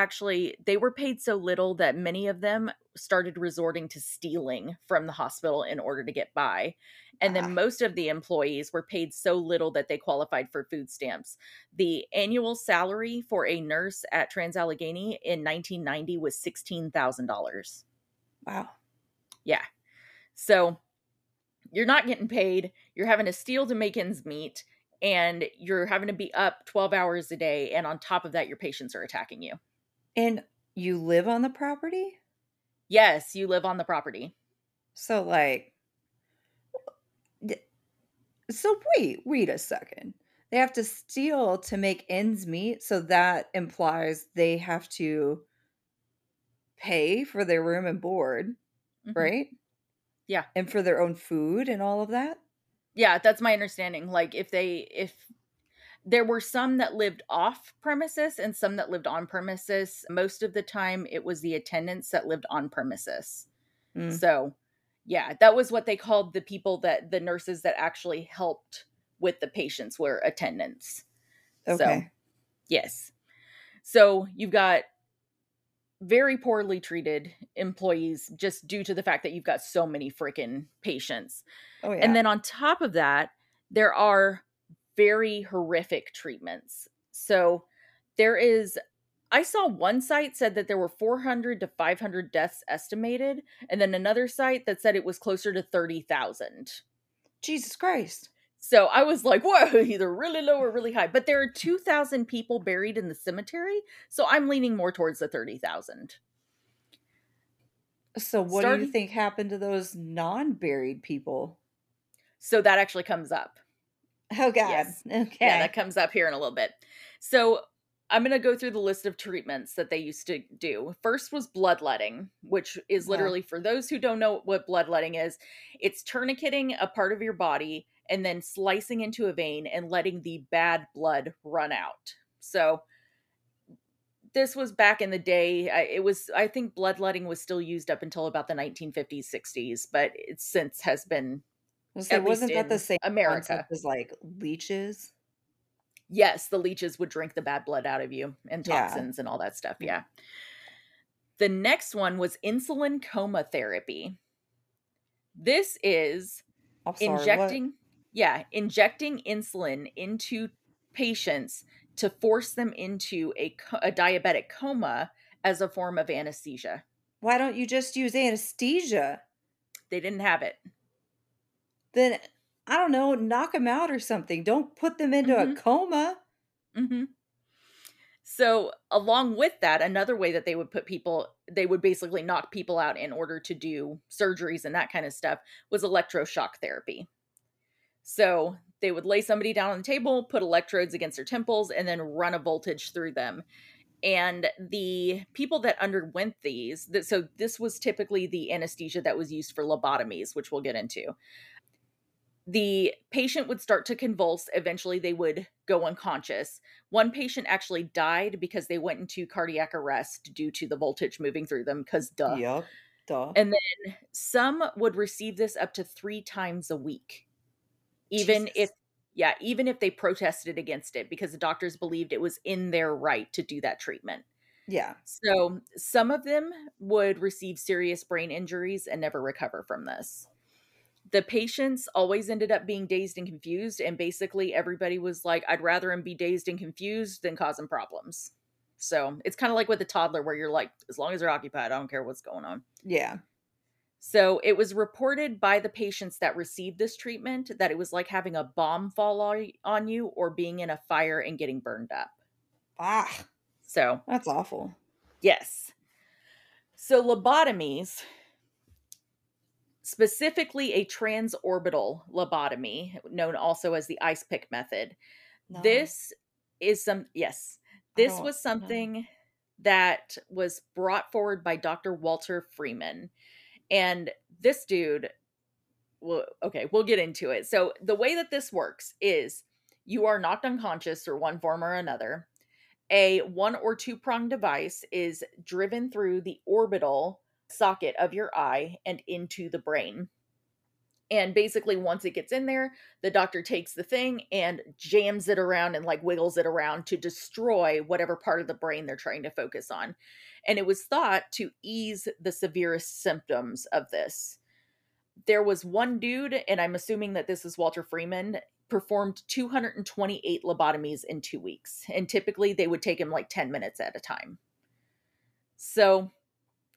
paid so little that many of them started resorting to stealing from the hospital in order to get by. And then most of the employees were paid so little that they qualified for food stamps. The annual salary for a nurse at Trans-Allegheny in 1990 was $16,000. Wow. Yeah. So you're not getting paid. You're having to steal to make ends meet, and you're having to be up 12 hours a day. And on top of that, your patients are attacking you. And you live on the property? Yes, you live on the property. So like, wait a second. They have to steal to make ends meet. So that implies they have to pay for their room and board, right? Yeah. And for their own food and all of that? Yeah, that's my understanding. Like if there were some that lived off premises and some that lived on premises, most of the time it was the attendants that lived on premises. Mm. So Yeah, that was what they called the people that the nurses that actually helped with the patients were attendants. Okay. So, yes. So you've got very poorly treated employees just due to the fact that you've got so many freaking patients. Oh, yeah. And then on top of that, there are very horrific treatments. So there is, I saw one site said that there were 400 to 500 deaths estimated. And then another site that said it was closer to 30,000. Jesus Christ. So I was like, whoa, either really low or really high. But there are 2,000 people buried in the cemetery. So I'm leaning more towards the 30,000. So what do you think happened to those non-buried people? So that actually comes up. Oh, God. Yes. Okay. Yeah, that comes up here in a little bit. So I'm going to go through the list of treatments that they used to do. First was bloodletting, which is literally, for those who don't know what bloodletting is, it's tourniqueting a part of your body and then slicing into a vein and letting the bad blood run out. So this was back in the day. I think bloodletting was still used up until about the 1950s, 60s, but it since has been. So wasn't that the same America was like leeches? Yes, the leeches would drink the bad blood out of you and toxins and all that stuff. Yeah. The next one was insulin coma therapy. This is injecting insulin into patients to force them into a diabetic coma as a form of anesthesia. Why don't you just use anesthesia? They didn't have it. Then, I don't know, knock them out or something. Don't put them into a coma. Mm-hmm. So along with that, another way that they would put people, they would basically knock people out in order to do surgeries and that kind of stuff, was electroshock therapy. So they would lay somebody down on the table, put electrodes against their temples, and then run a voltage through them. And the people that underwent these, so this was typically the anesthesia that was used for lobotomies, which we'll get into. The patient would start to convulse. Eventually, they would go unconscious. One patient actually died because they went into cardiac arrest due to the voltage moving through them, because duh. Yep, duh. And then some would receive this up to 3 times a week, even if they protested against it, because the doctors believed it was in their right to do that treatment. Yeah. So some of them would receive serious brain injuries and never recover from this. The patients always ended up being dazed and confused, and basically everybody was like, I'd rather him be dazed and confused than cause him problems. So it's kind of like with a toddler where you're like, as long as they're occupied, I don't care what's going on. Yeah. So it was reported by the patients that received this treatment that it was like having a bomb fall on you or being in a fire and getting burned up. Ah. So. That's awful. Yes. So lobotomies, specifically a transorbital lobotomy, known also as the ice pick method. No. This was something that was brought forward by Dr. Walter Freeman. And this dude, we'll get into it. So the way that this works is you are knocked unconscious through one form or another. A 1 or 2-prong device is driven through the orbital socket of your eye and into the brain. And basically, once it gets in there, the doctor takes the thing and jams it around and like wiggles it around to destroy whatever part of the brain they're trying to focus on. And it was thought to ease the severest symptoms of this. There was one dude, and I'm assuming that this is Walter Freeman, performed 228 lobotomies in 2 weeks. And typically they would take him like 10 minutes at a time. So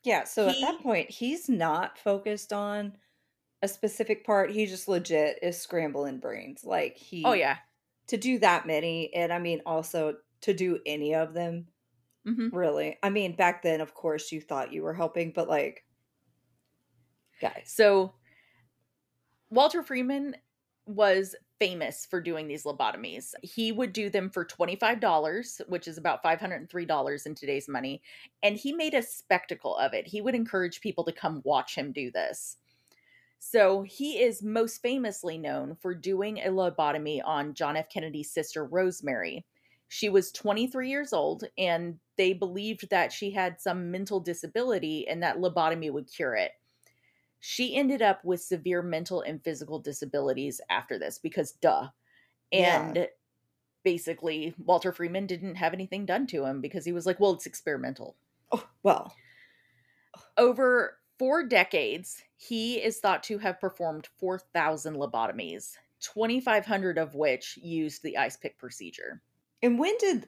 yeah, so at that point, he's not focused on a specific part. He just legit is scrambling brains. Like to do that many, and I mean also to do any of them, really. I mean, back then, of course, you thought you were helping, but like, guys. So Walter Freeman was famous for doing these lobotomies. He would do them for $25, which is about $503 in today's money. And he made a spectacle of it. He would encourage people to come watch him do this. So he is most famously known for doing a lobotomy on John F. Kennedy's sister, Rosemary. She was 23 years old, and they believed that she had some mental disability and that lobotomy would cure it. She ended up with severe mental and physical disabilities after this because duh. And basically Walter Freeman didn't have anything done to him because he was like, well, it's experimental. Oh, well. Over 4 decades, he is thought to have performed 4,000 lobotomies, 2,500 of which used the ice pick procedure. And when did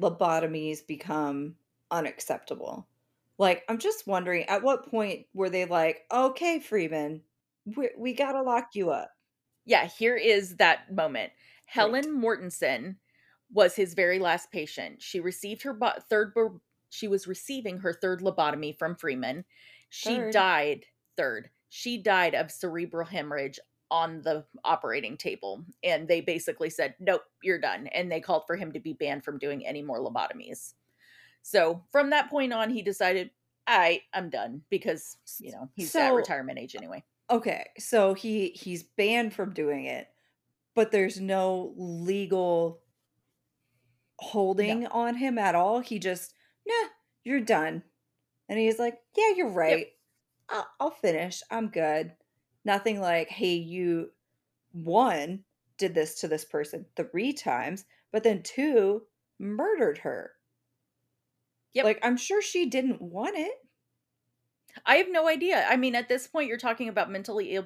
lobotomies become unacceptable? Like, I'm just wondering, at what point were they like, okay, Freeman, we got to lock you up? Yeah, here is that moment. Helen Mortensen was his very last patient. She received her She was receiving her third lobotomy from Freeman. She died of cerebral hemorrhage on the operating table. And they basically said, nope, you're done. And they called for him to be banned from doing any more lobotomies. So from that point on, he decided, I'm done, because, you know, he's at retirement age anyway. Okay. So he's banned from doing it, but there's no legal holding on him at all. He just, nah, you're done. And he's like, yeah, you're right. Yep. I'll finish. I'm good. Nothing like, hey, you, 1, did this to this person 3 times, but then 2, murdered her. Yep. Like, I'm sure she didn't want it. I have no idea. I mean, at this point, you're talking about mentally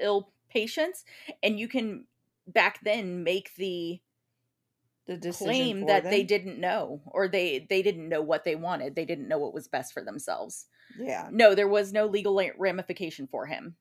ill patients, and you can back then make the decision claim that they didn't know, or they didn't know what they wanted. They didn't know what was best for themselves. Yeah. No, there was no legal ramification for him.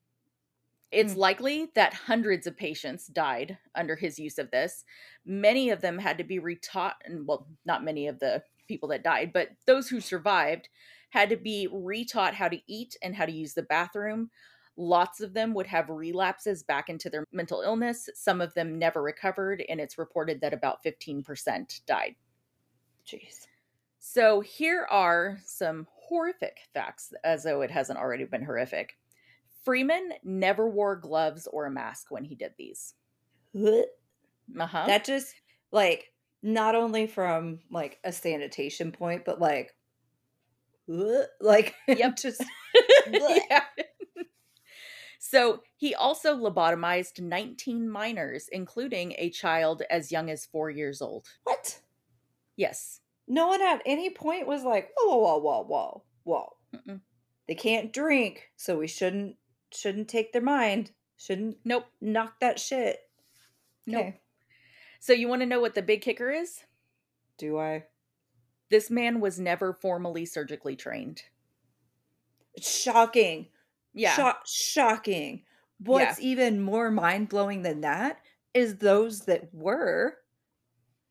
It's likely that hundreds of patients died under his use of this. Many of them had to be retaught, and well, not many of the people that died, but those who survived had to be retaught how to eat and how to use the bathroom. Lots of them would have relapses back into their mental illness. Some of them never recovered, and it's reported that about 15% died. Jeez. So here are some horrific facts, as though it hasn't already been horrific. Freeman never wore gloves or a mask when he did these. That just, like, not only from, like, a sanitation point, but, like, yep. Just, yeah. So he also lobotomized 19 minors, including a child as young as 4 years old. What? Yes. No one at any point was like, whoa. Mm-mm. They can't drink, so we shouldn't take their mind. Nope. Knock that shit. Nope. Okay. So you want to know what the big kicker is? Do I? This man was never formally surgically trained. It's shocking. Yeah. Shocking. What's even more mind-blowing than that is those that were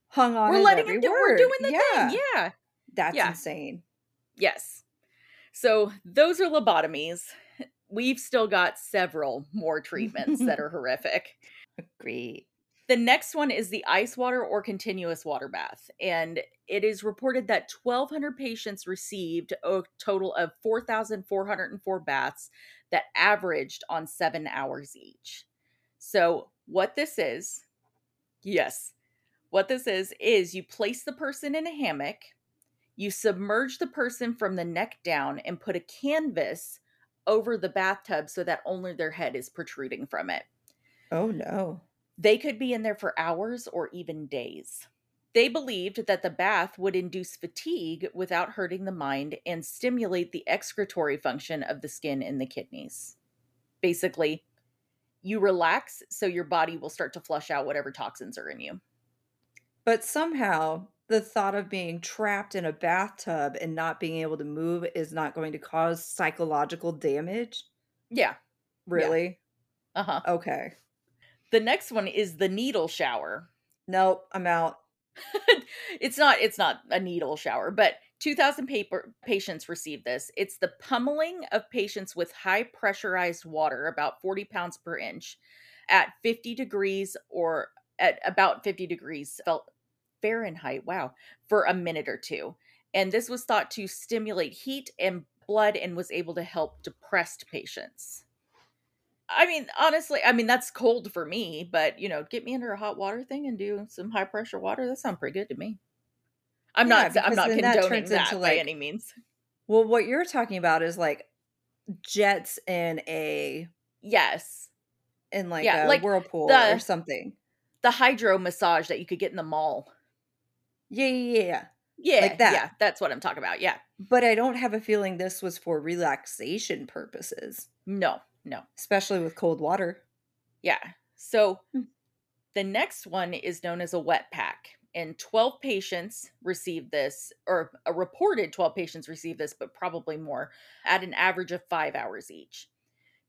hung on. We're letting him do it. We're doing the thing. Yeah. That's insane. Yes. So those are lobotomies. We've still got several more treatments that are horrific. Great. The next one is the ice water or continuous water bath. And it is reported that 1,200 patients received a total of 4,404 baths that averaged on 7 hours each. So what this is you place the person in a hammock, you submerge the person from the neck down and put a canvas over the bathtub so that only their head is protruding from it. Oh, no. They could be in there for hours or even days. They believed that the bath would induce fatigue without hurting the mind and stimulate the excretory function of the skin and the kidneys. Basically, you relax so your body will start to flush out whatever toxins are in you. But somehow, the thought of being trapped in a bathtub and not being able to move is not going to cause psychological damage? Yeah. Really? Yeah. Uh-huh. Okay. The next one is the needle shower. Nope, I'm out. It's not a needle shower, but 2,000 patients received this. It's the pummeling of patients with high pressurized water, about 40 pounds per inch, at about 50 degrees Fahrenheit, for a minute or two. And this was thought to stimulate heat and blood and was able to help depressed patients. I mean, honestly, that's cold for me, but, you know, get me under a hot water thing and do some high pressure water. That sounds pretty good to me. I'm not condoning that by any means. Well, what you're talking about is like jets in a like a whirlpool or something. The hydro massage that you could get in the mall. Yeah. Like that. Yeah, that's what I'm talking about. Yeah. But I don't have a feeling this was for relaxation purposes. No. Especially with cold water. Yeah. So the next one is known as a wet pack. And 12 patients received this, or a reported 12 patients received this, but probably more, at an average of 5 hours each.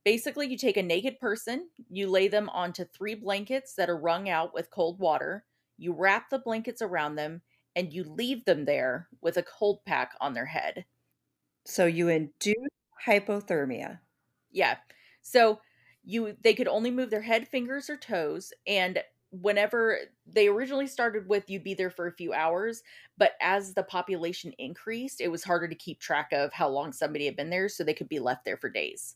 Basically, you take a naked person, you lay them onto 3 blankets that are wrung out with cold water, you wrap the blankets around them, and you leave them there with a cold pack on their head. So you induce hypothermia. Yeah. So they could only move their head, fingers, or toes, and whenever they originally started with, you'd be there for a few hours, but as the population increased, it was harder to keep track of how long somebody had been there, so they could be left there for days.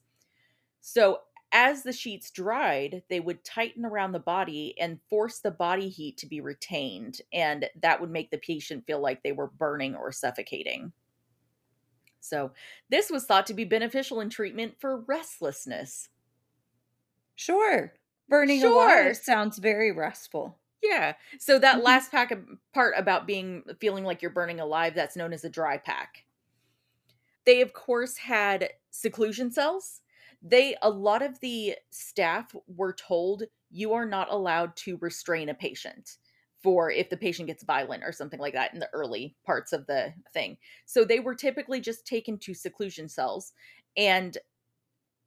So as the sheets dried, they would tighten around the body and force the body heat to be retained, and that would make the patient feel like they were burning or suffocating. So this was thought to be beneficial in treatment for restlessness. Sure. Burning the water sounds very restful. Yeah. So that last pack part about feeling like you're burning alive, that's known as a dry pack. They, of course, had seclusion cells. A lot of the staff were told you are not allowed to restrain a patient for if the patient gets violent or something like that in the early parts of the thing. So they were typically just taken to seclusion cells, and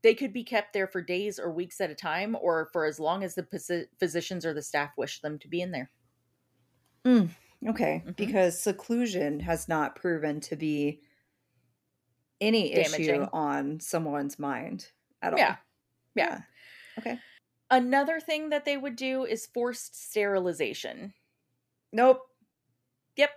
they could be kept there for days or weeks at a time, or for as long as the physicians or the staff wished them to be in there. Okay. Mm-hmm. Because seclusion has not proven to be any damaging issue on someone's mind at all. Yeah. Okay. Another thing that they would do is forced sterilization. Nope. Yep.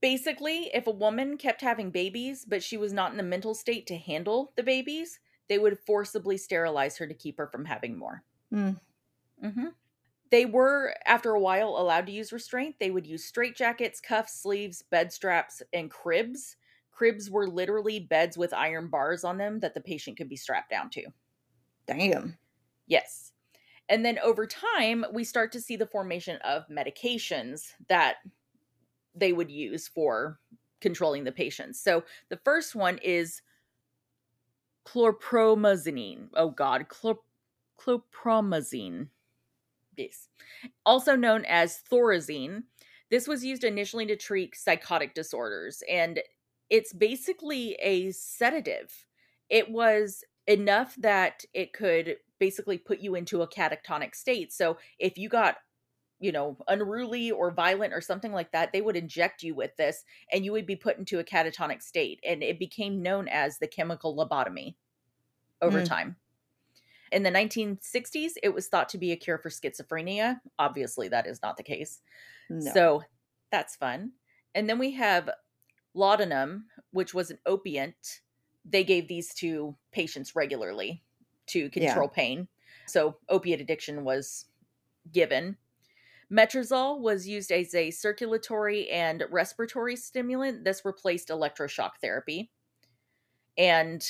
Basically, if a woman kept having babies, but she was not in the mental state to handle the babies, they would forcibly sterilize her to keep her from having more. Mm-hmm. They were, after a while, allowed to use restraint. They would use straitjackets, cuffs, sleeves, bed straps, and cribs. Cribs were literally beds with iron bars on them that the patient could be strapped down to. Damn. Yes. And then over time, we start to see the formation of medications that they would use for controlling the patients. So the first one is chlorpromazine. Oh God, chlorpromazine. Yes. Also known as Thorazine. This was used initially to treat psychotic disorders, and it's basically a sedative. It was enough that it could basically put you into a catatonic state. So if you got, unruly or violent or something like that, they would inject you with this and you would be put into a catatonic state. And it became known as the chemical lobotomy over time. In the 1960s, it was thought to be a cure for schizophrenia. Obviously, that is not the case. No. So that's fun. And then we have laudanum, which was an opiate. They gave these to patients regularly to control pain. So opiate addiction was given. Metrazol was used as a circulatory and respiratory stimulant. This replaced electroshock therapy. And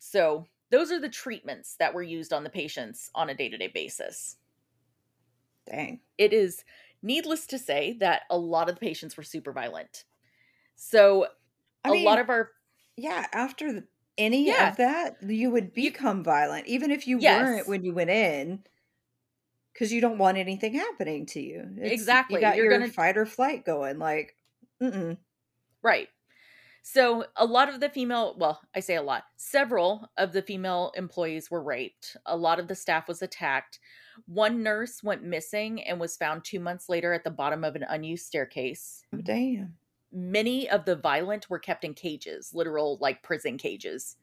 so those are the treatments that were used on the patients on a day-to-day basis. Dang. It is needless to say that a lot of the patients were super violent. So lot of our... Yeah, after any of that, you would become violent, even if you weren't when you went in. Because you don't want anything happening to you. Exactly. You got your fight or flight going. Like, Right. So several of the female employees were raped. A lot of the staff was attacked. One nurse went missing and was found 2 months later at the bottom of an unused staircase. Oh, damn. Many of the violent were kept in cages, literal like prison cages.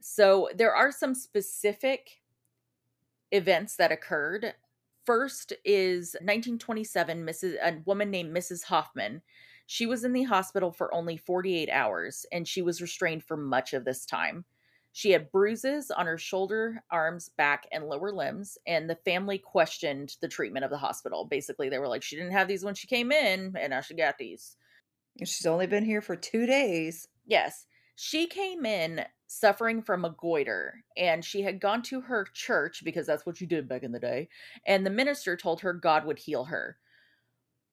So there are some specific events that occurred. First is 1927, a woman named Mrs. Hoffman. She was in the hospital for only 48 hours, and she was restrained for much of this time. She had bruises on her shoulder, arms, back, and lower limbs, and the family questioned the treatment of the hospital. Basically, they were like, she didn't have these when she came in, and now she got these. And she's only been here for 2 days. Yes. She came in suffering from a goiter, and she had gone to her church because that's what you did back in the day, and the minister told her God would heal her.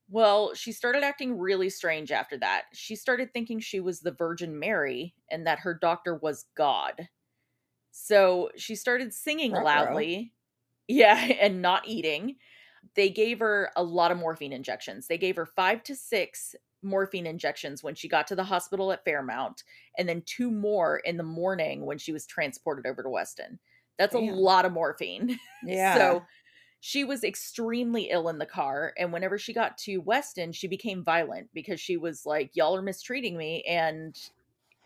Well, she started acting really strange after that. She started thinking she was the Virgin Mary and that her doctor was God. So she started singing loudly. Yeah, and not eating. They gave her a lot of morphine injections. They gave her 5 to 6 morphine injections when she got to the hospital at Fairmount, and then 2 more in the morning when she was transported over to Weston. That's a lot of morphine. Yeah. So she was extremely ill in the car, and whenever she got to Weston, she became violent because she was like, y'all are mistreating me, and,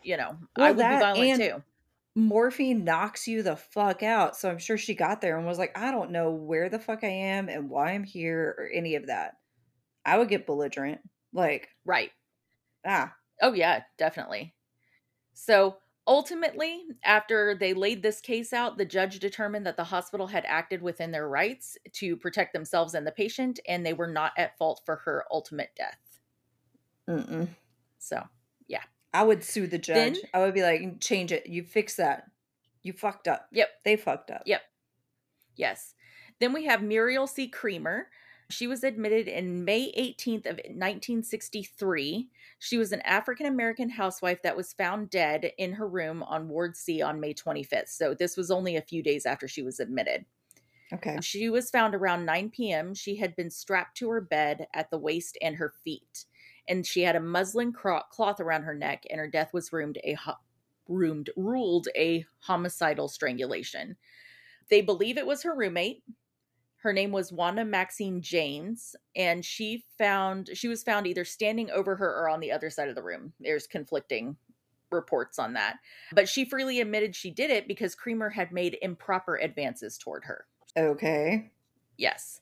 you know, well, I would be violent too. Morphine knocks you the fuck out, so I'm sure she got there and was like, I don't know where the fuck I am and why I'm here or any of that. I would get belligerent. Like, right. Ah. Oh, yeah, definitely. So ultimately, after they laid this case out, the judge determined that the hospital had acted within their rights to protect themselves and the patient, and they were not at fault for her ultimate death. Mm-mm. So, yeah. I would sue the judge. Then, I would be like, change it. You fix that. You fucked up. Yep. They fucked up. Yep. Yes. Then we have Muriel C. Creamer. She was admitted in May 18th of 1963. She was an African-American housewife that was found dead in her room on Ward C on May 25th. So this was only a few days after she was admitted. Okay. She was found around 9 p.m. She had been strapped to her bed at the waist and her feet. And she had a muslin cloth around her neck, and her death was ruled a homicidal strangulation. They believe it was her roommate. Her name was Wanda Maxine James, and she was found either standing over her or on the other side of the room. There's conflicting reports on that. But she freely admitted she did it because Creamer had made improper advances toward her. Okay. Yes.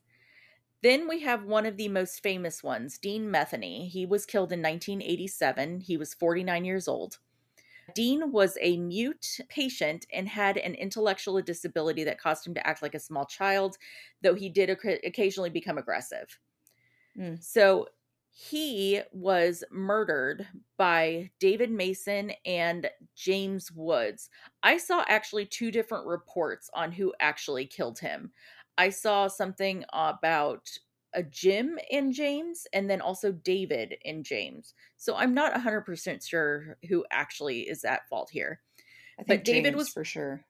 Then we have one of the most famous ones, Dean Metheny. He was killed in 1987. He was 49 years old. Dean was a mute patient and had an intellectual disability that caused him to act like a small child, though he did occasionally become aggressive. Mm. So he was murdered by David Mason and James Woods. I saw actually 2 different reports on who actually killed him. I saw something about a Jim in James, and then also David in James. So I'm not 100% sure who actually is at fault here. I think but David James was for sure.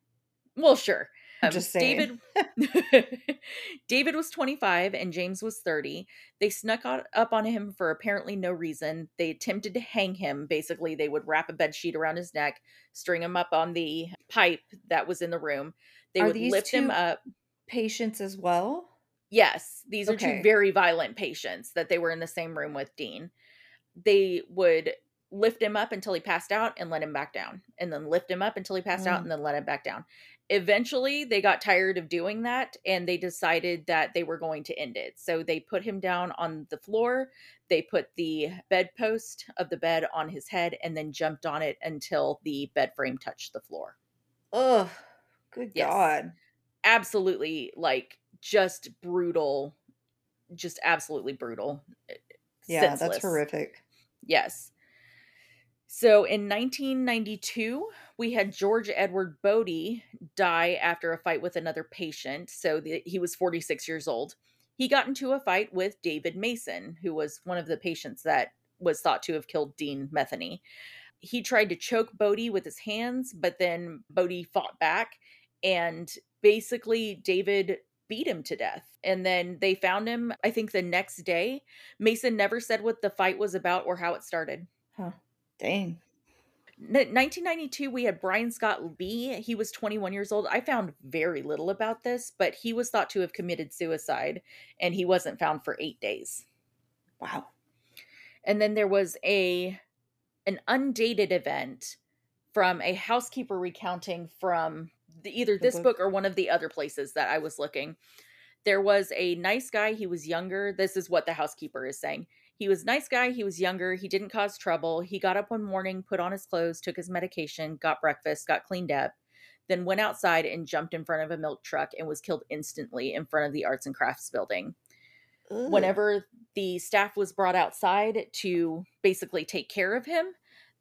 Well, sure. Just saying. David was 25 and James was 30. They snuck up on him for apparently no reason. They attempted to hang him. Basically, they would wrap a bed sheet around his neck, string him up on the pipe that was in the room. They would lift him up. Patients as well? Yes, these are 2 very violent patients that they were in the same room with Dean. They would lift him up until he passed out and let him back down, and then lift him up until he passed out and then let him back down. Eventually, they got tired of doing that, and they decided that they were going to end it. So they put him down on the floor, they put the bedpost of the bed on his head, and then jumped on it until the bed frame touched the floor. Oh, good God. Absolutely, like, just brutal, just absolutely brutal. Yeah, senseless. That's horrific. Yes. So in 1992, we had George Edward Bodie die after a fight with another patient. So he was 46 years old. He got into a fight with David Mason, who was one of the patients that was thought to have killed Dean Metheny. He tried to choke Bodie with his hands, but then Bodie fought back, and basically David beat him to death. And then they found him, I think, the next day. Mason never said what the fight was about or how it started. Huh. Dang. 1992, we had Brian Scott Lee. He was 21 years old. I found very little about this, but he was thought to have committed suicide, and he wasn't found for 8 days. Wow. And then there was an undated event from a housekeeper recounting from either this book or one of the other places that I was looking. There was a nice guy. He was younger. This is what the housekeeper is saying. He was a nice guy. He was younger. He didn't cause trouble. He got up one morning, put on his clothes, took his medication, got breakfast, got cleaned up, then went outside and jumped in front of a milk truck and was killed instantly in front of the Arts and Crafts building. Ooh. Whenever the staff was brought outside to basically take care of him,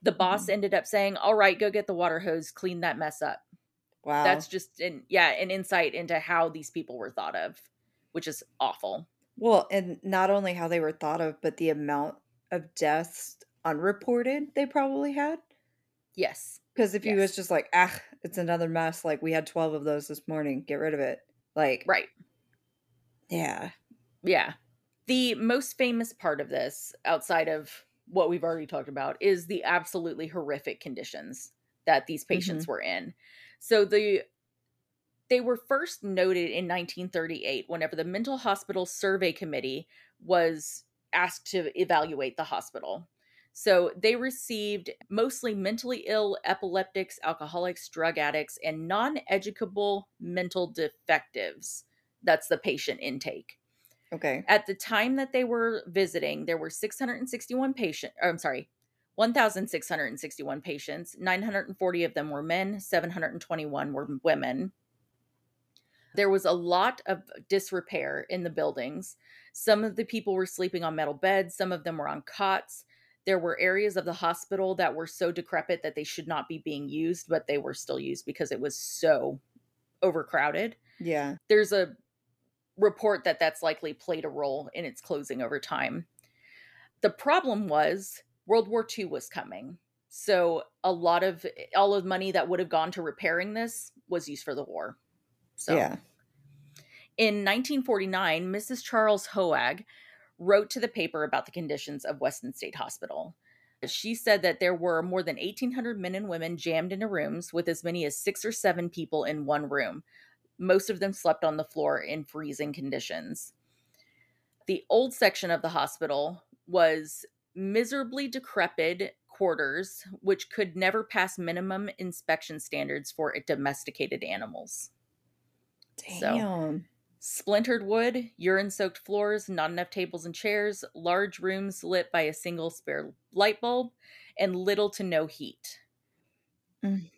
the boss ended up saying, all right, go get the water hose, clean that mess up. Wow. That's just an insight into how these people were thought of, which is awful. Well, and not only how they were thought of, but the amount of deaths unreported they probably had. Yes. Because if he was just like, it's another mess. Like, we had 12 of those this morning. Get rid of it. Like, right. Yeah. Yeah. The most famous part of this, outside of what we've already talked about, is the absolutely horrific conditions that these patients were in. So they were first noted in 1938 whenever the Mental Hospital Survey Committee was asked to evaluate the hospital. So they received mostly mentally ill, epileptics, alcoholics, drug addicts, and non-educable mental defectives. That's the patient intake. Okay. At the time that they were visiting, there were 1,661 patients. 940 of them were men, 721 were women. There was a lot of disrepair in the buildings. Some of the people were sleeping on metal beds. Some of them were on cots. There were areas of the hospital that were so decrepit that they should not be being used, but they were still used because it was so overcrowded. Yeah. There's a report that that's likely played a role in its closing over time. The problem was World War II was coming. So all of the money that would have gone to repairing this was used for the war. So yeah. In 1949, Mrs. Charles Hoag wrote to the paper about the conditions of Weston State Hospital. She said that there were more than 1,800 men and women jammed into rooms with as many as 6 or 7 people in one room. Most of them slept on the floor in freezing conditions. The old section of the hospital was miserably decrepit quarters, which could never pass minimum inspection standards for domesticated animals. Damn. So, splintered wood, urine-soaked floors, not enough tables and chairs, large rooms lit by a single spare light bulb, and little to no heat. Mm.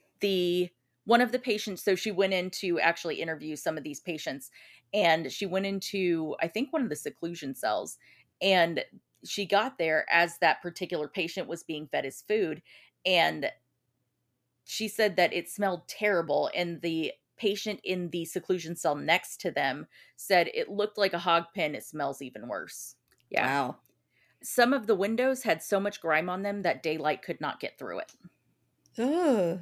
One of the patients, so she went in to actually interview some of these patients, and she went into, I think, one of the seclusion cells, and she got there as that particular patient was being fed his food, and she said that it smelled terrible, and the patient in the seclusion cell next to them said it looked like a hog pen. It smells even worse. Yeah. Wow. Some of the windows had so much grime on them that daylight could not get through it. Ugh.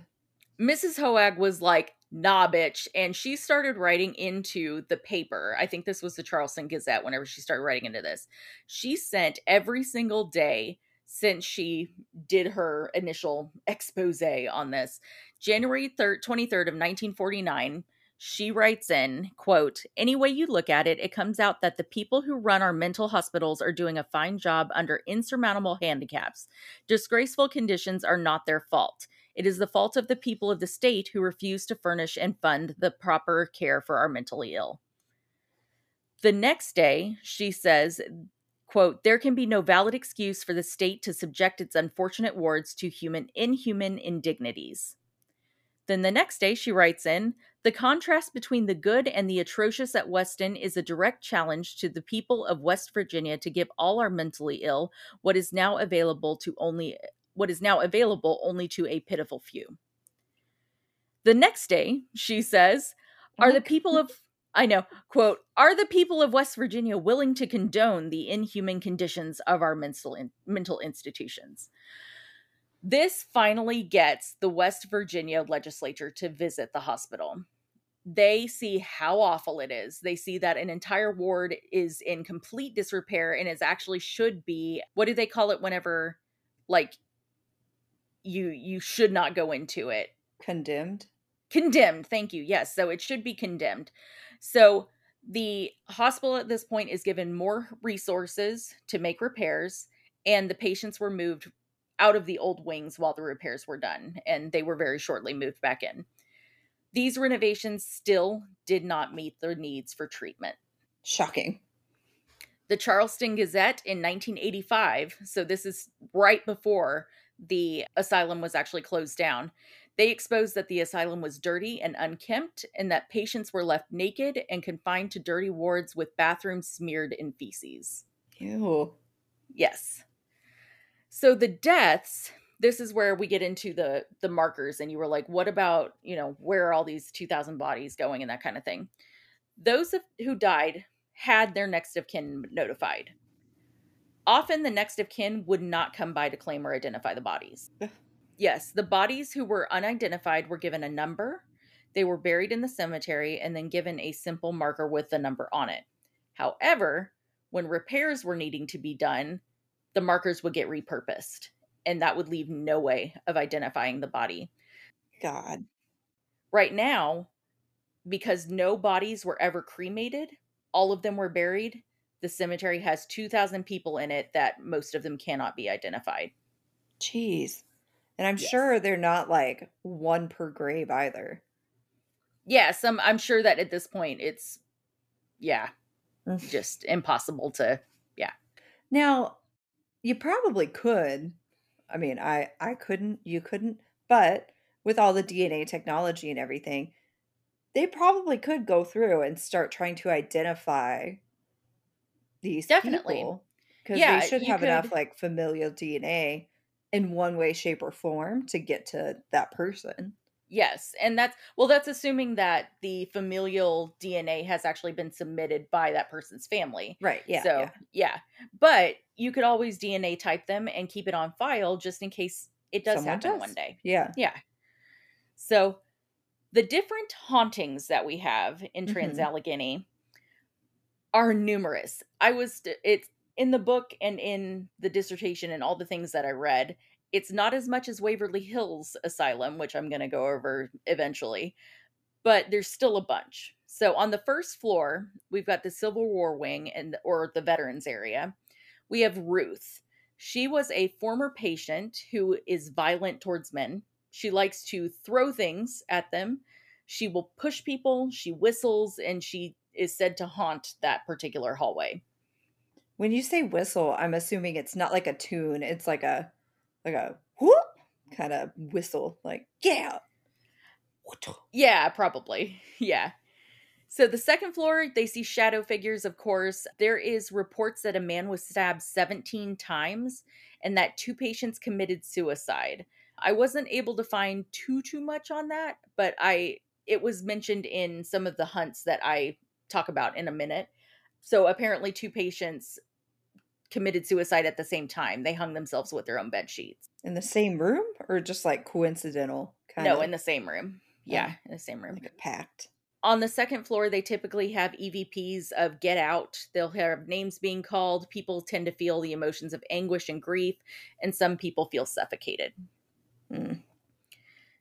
Mrs. Hoag was like, nah, bitch. And she started writing into the paper. I think this was the Charleston Gazette whenever she started writing into this. She sent every single day since she did her initial expose on this. January 23rd of 1949, she writes in, quote, "Any way you look at it, it comes out that the people who run our mental hospitals are doing a fine job under insurmountable handicaps. Disgraceful conditions are not their fault. It is the fault of the people of the state who refuse to furnish and fund the proper care for our mentally ill." The next day, she says, quote, "There can be no valid excuse for the state to subject its unfortunate wards to inhuman indignities." Then the next day she writes in, "The contrast between the good and the atrocious at Weston is a direct challenge to the people of West Virginia to give all our mentally ill what is now available only to a pitiful few." The next day she says, "Are the people of West Virginia willing to condone the inhuman conditions of our mental institutions?" This finally gets the West Virginia legislature to visit the hospital. They see how awful it is. They see that an entire ward is in complete disrepair and is actually should be, what do they call it whenever, like, you should not go into it? Condemned? Condemned, thank you, yes. So it should be condemned. So the hospital at this point is given more resources to make repairs, and the patients were moved out of the old wings while the repairs were done, and they were very shortly moved back in. These renovations still did not meet their needs for treatment. Shocking. The Charleston Gazette in 1985, so this is right before the asylum was actually closed down, they exposed that the asylum was dirty and unkempt, and that patients were left naked and confined to dirty wards with bathrooms smeared in feces. Ew. Yes. So the deaths this is where we get into the markers, and you were like, what about, you know, where are all these 2,000 bodies going and that kind of thing. Those who died had their next of kin notified. Often the next of kin would not come by to claim or identify the bodies. Yes, the bodies who were unidentified were given a number. They were buried in the cemetery and then given a simple marker with the number on it. However, when repairs were needing to be done, the markers would get repurposed, and that would leave no way of identifying the body. God. Right now, because no bodies were ever cremated, all of them were buried, the cemetery has 2,000 people in it that most of them cannot be identified. Jeez. And I'm sure they're not like one per grave either. Yeah, I'm sure that at this point it's, just impossible to, Now, you probably could. I mean, I couldn't, you couldn't, but with all the DNA technology and everything, they probably could go through and start trying to identify these people. Because they should have enough like familial DNA in one way, shape, or form to get to that person. Yes. And that's assuming that the familial DNA has actually been submitted by that person's family. Right. Yeah. So, yeah. But you could always DNA type them and keep it on file just in case it does happen one day. Yeah. Yeah. So the different hauntings that we have in Trans-Allegheny are numerous. It's in the book and in the dissertation and all the things that I read. It's not as much as Waverly Hills Asylum, which I'm going to go over eventually, but there's still a bunch. So on the first floor, we've got the Civil War wing or the veterans area. We have Ruth. She was a former patient who is violent towards men. She likes to throw things at them. She will push people. She whistles, and she is said to haunt that particular hallway. When you say whistle, I'm assuming it's not like a tune. It's like a... like a whoop kind of whistle, like, get out. Yeah, probably. Yeah. So the second floor, they see shadow figures, of course. There is reports that a man was stabbed 17 times and that 2 patients committed suicide. I wasn't able to find too much on that, but it was mentioned in some of the hunts that I talk about in a minute. So apparently 2 patients committed suicide at the same time. They hung themselves with their own bed sheets. In the same room, or just like coincidental kind of? No, in the same room. Yeah, in the same room. Like a pact. On the second floor, they typically have EVPs of get out. They'll have names being called. People tend to feel the emotions of anguish and grief, and some people feel suffocated. Mm.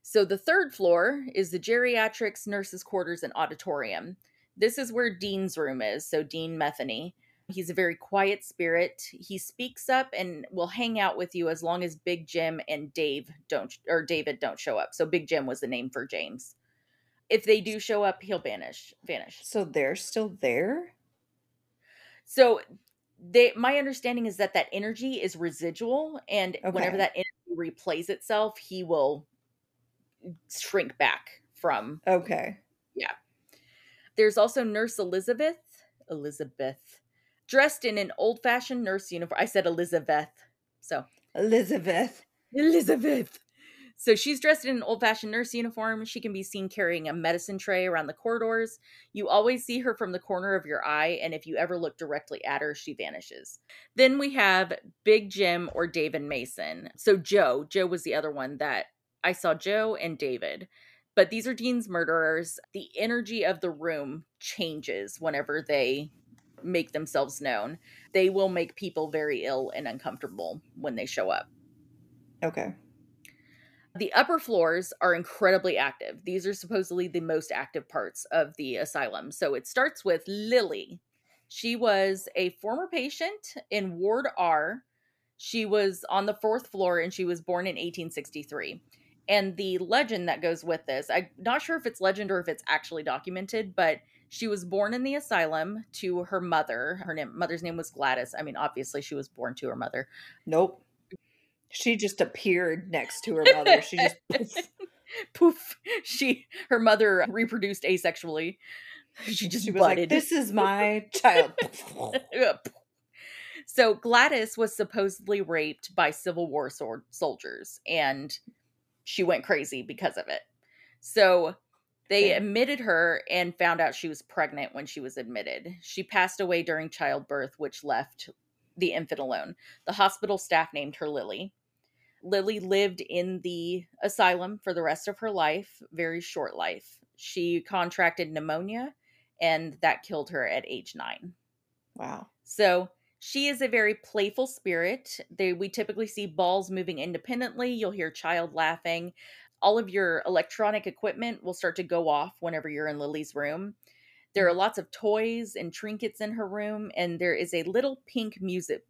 So the third floor is the geriatrics, nurses' quarters, and auditorium. This is where Dean's room is, so Dean Metheny. He's a very quiet spirit. He speaks up and will hang out with you as long as Big Jim and David don't show up. So Big Jim was the name for James. If they do show up, he'll vanish. So they're still there? So my understanding is that energy is residual, and whenever that energy replays itself, he will shrink back from. Okay. Yeah. There's also Nurse Elizabeth. Dressed in an old-fashioned nurse uniform. I said Elizabeth. So Elizabeth. So she's dressed in an old-fashioned nurse uniform. She can be seen carrying a medicine tray around the corridors. You always see her from the corner of your eye, and if you ever look directly at her, she vanishes. Then we have Big Jim or David Mason. So Joe. Joe was the other one that I saw, Joe and David. But these are Dean's murderers. The energy of the room changes whenever they make themselves known. They will make people very ill and uncomfortable when they show up. Okay. The upper floors are incredibly active. These are supposedly the most active parts of the asylum. So it starts with Lily. She was a former patient in Ward R. She was on the fourth floor, and she was born in 1863. And the legend that goes with this, I'm not sure if it's legend or if it's actually documented, but she was born in the asylum to her mother. Her mother's name was Gladys. I mean, obviously she was born to her mother. Nope. She just appeared next to her mother. She just poof. Her mother reproduced asexually. She was like, this is my child. So Gladys was supposedly raped by Civil War soldiers, and she went crazy because of it. So they admitted her and found out she was pregnant when she was admitted. She passed away during childbirth, which left the infant alone. The hospital staff named her Lily. Lily lived in the asylum for the rest of her life, very short life. She contracted pneumonia, and that killed her at age 9. Wow. So she is a very playful spirit. We typically see balls moving independently. You'll hear child laughing. All of your electronic equipment will start to go off whenever you're in Lily's room. There are lots of toys and trinkets in her room, and there is a little pink music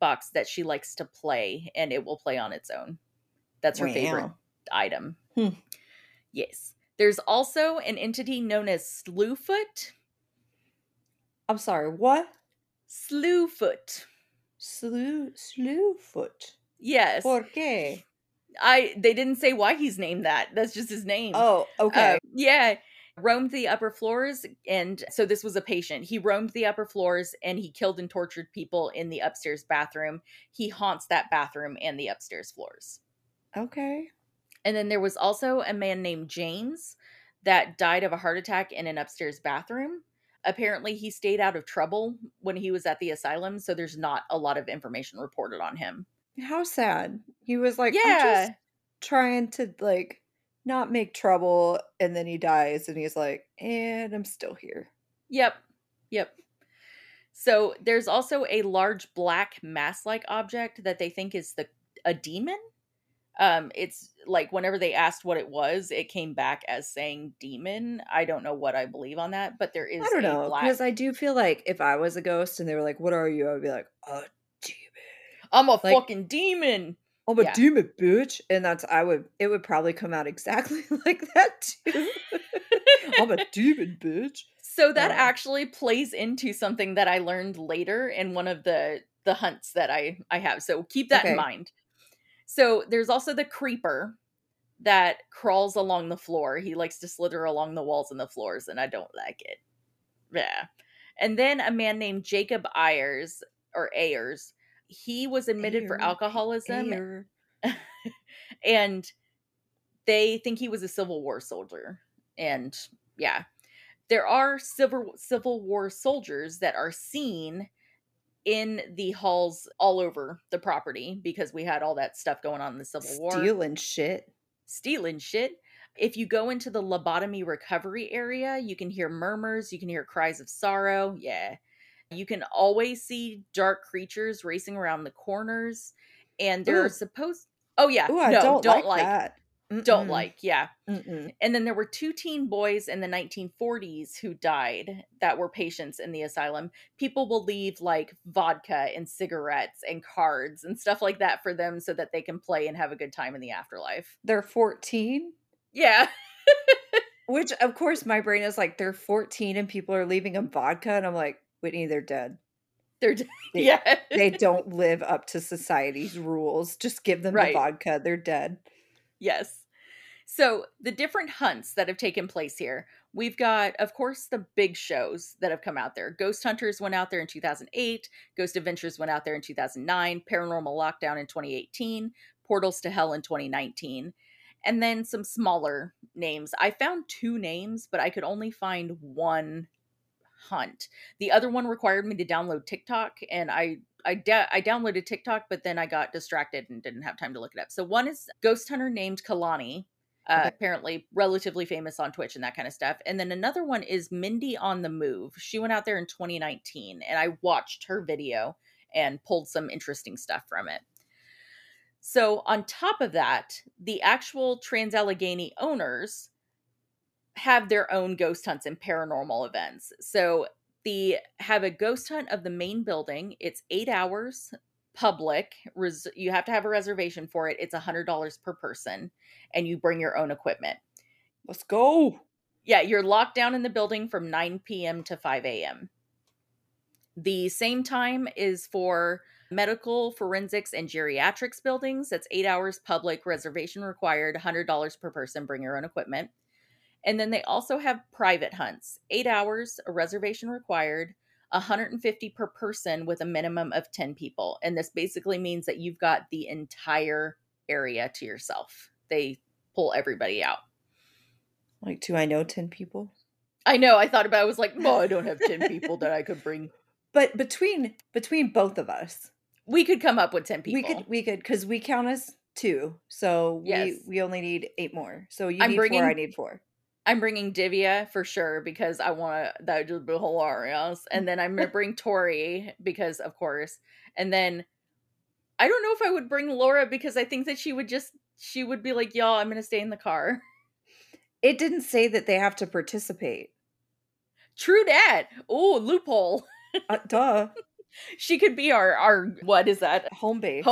box that she likes to play, and it will play on its own. That's her favorite item. Yes. There's also an entity known as Slewfoot. I'm sorry, what? Slewfoot. Slewfoot. Yes. Por qué? They didn't say why he's named that. That's just his name. Oh, okay. Yeah. Roamed the upper floors, and so this was a patient. He roamed the upper floors, and he killed and tortured people in the upstairs bathroom. He haunts that bathroom and the upstairs floors. Okay. And then there was also a man named James that died of a heart attack in an upstairs bathroom. Apparently, he stayed out of trouble when he was at the asylum, so there's not a lot of information reported on him. How sad. He was like, I'm just trying to, like, not make trouble, and then he dies, and he's like, and I'm still here. Yep. So there's also a large black mass-like object that they think is a demon. It's like whenever they asked what it was, it came back as saying demon. I don't know what I believe on that, but there is, I don't know, because I do feel like if I was a ghost and they were like, what are you? I would be like, a demon. I'm a fucking demon. I'm a demon, bitch. And it would probably come out exactly like that too. I'm a demon, bitch. So that actually plays into something that I learned later in one of the hunts that I have. So keep that in mind. So there's also the creeper that crawls along the floor. He likes to slither along the walls and the floors, and I don't like it. Yeah. And then a man named Jacob Ayers. He was admitted for alcoholism, and they think he was a Civil War soldier. And there are Civil War soldiers that are seen in the halls all over the property because we had all that stuff going on in the Civil War. Stealing shit. If you go into the lobotomy recovery area, you can hear murmurs, you can hear cries of sorrow. Yeah. You can always see dark creatures racing around the corners, and they're supposed... Oh, yeah. Ooh, I don't like that. Mm-mm. Don't like, yeah. Mm-mm. And then there were 2 teen boys in the 1940s who died that were patients in the asylum. People will leave, like, vodka and cigarettes and cards and stuff like that for them so that they can play and have a good time in the afterlife. They're 14? Yeah. Which, of course, my brain is like, they're 14 and people are leaving them vodka, and I'm like... Whitney, they're dead. They're dead. Yeah. They don't live up to society's rules. Just give them the vodka. They're dead. Yes. So the different hunts that have taken place here, we've got, of course, the big shows that have come out there. Ghost Hunters went out there in 2008. Ghost Adventures went out there in 2009. Paranormal Lockdown in 2018. Portals to Hell in 2019. And then some smaller names. I found 2 names, but I could only find one hunt. The other one required me to download TikTok, and I downloaded TikTok, but then I got distracted and didn't have time to look it up. So one is ghost hunter named Kalani, apparently relatively famous on Twitch and that kind of stuff. And then another one is Mindy on the Move. She went out there in 2019, and I watched her video and pulled some interesting stuff from it. So on top of that, the actual Trans-Allegheny owners have their own ghost hunts and paranormal events. So they have a ghost hunt of the main building. It's 8 hours public. You have to have a reservation for it. It's $100 per person, and you bring your own equipment. Let's go. Yeah, you're locked down in the building from 9 p.m. to 5 a.m. The same time is for medical, forensics, and geriatrics buildings. That's 8 hours public, reservation required, $100 per person, bring your own equipment. And then they also have private hunts, 8 hours, a reservation required, $150 per person with a minimum of 10 people. And this basically means that you've got the entire area to yourself. They pull everybody out. Like, do I know 10 people? I know. I thought about it. I was like, no, I don't have 10 people that I could bring. But between both of us, we could come up with 10 people. We could, because we count as two. So we only need 8 more. So you need 4, I need 4. I'm bringing Divya for sure because I want to, that would just be hilarious. And then I'm going to bring Tori because, of course. And then I don't know if I would bring Laura because I think that she would be like, y'all, I'm going to stay in the car. It didn't say that they have to participate. True that. Oh, loophole. Duh. She could be our what is that? Home base.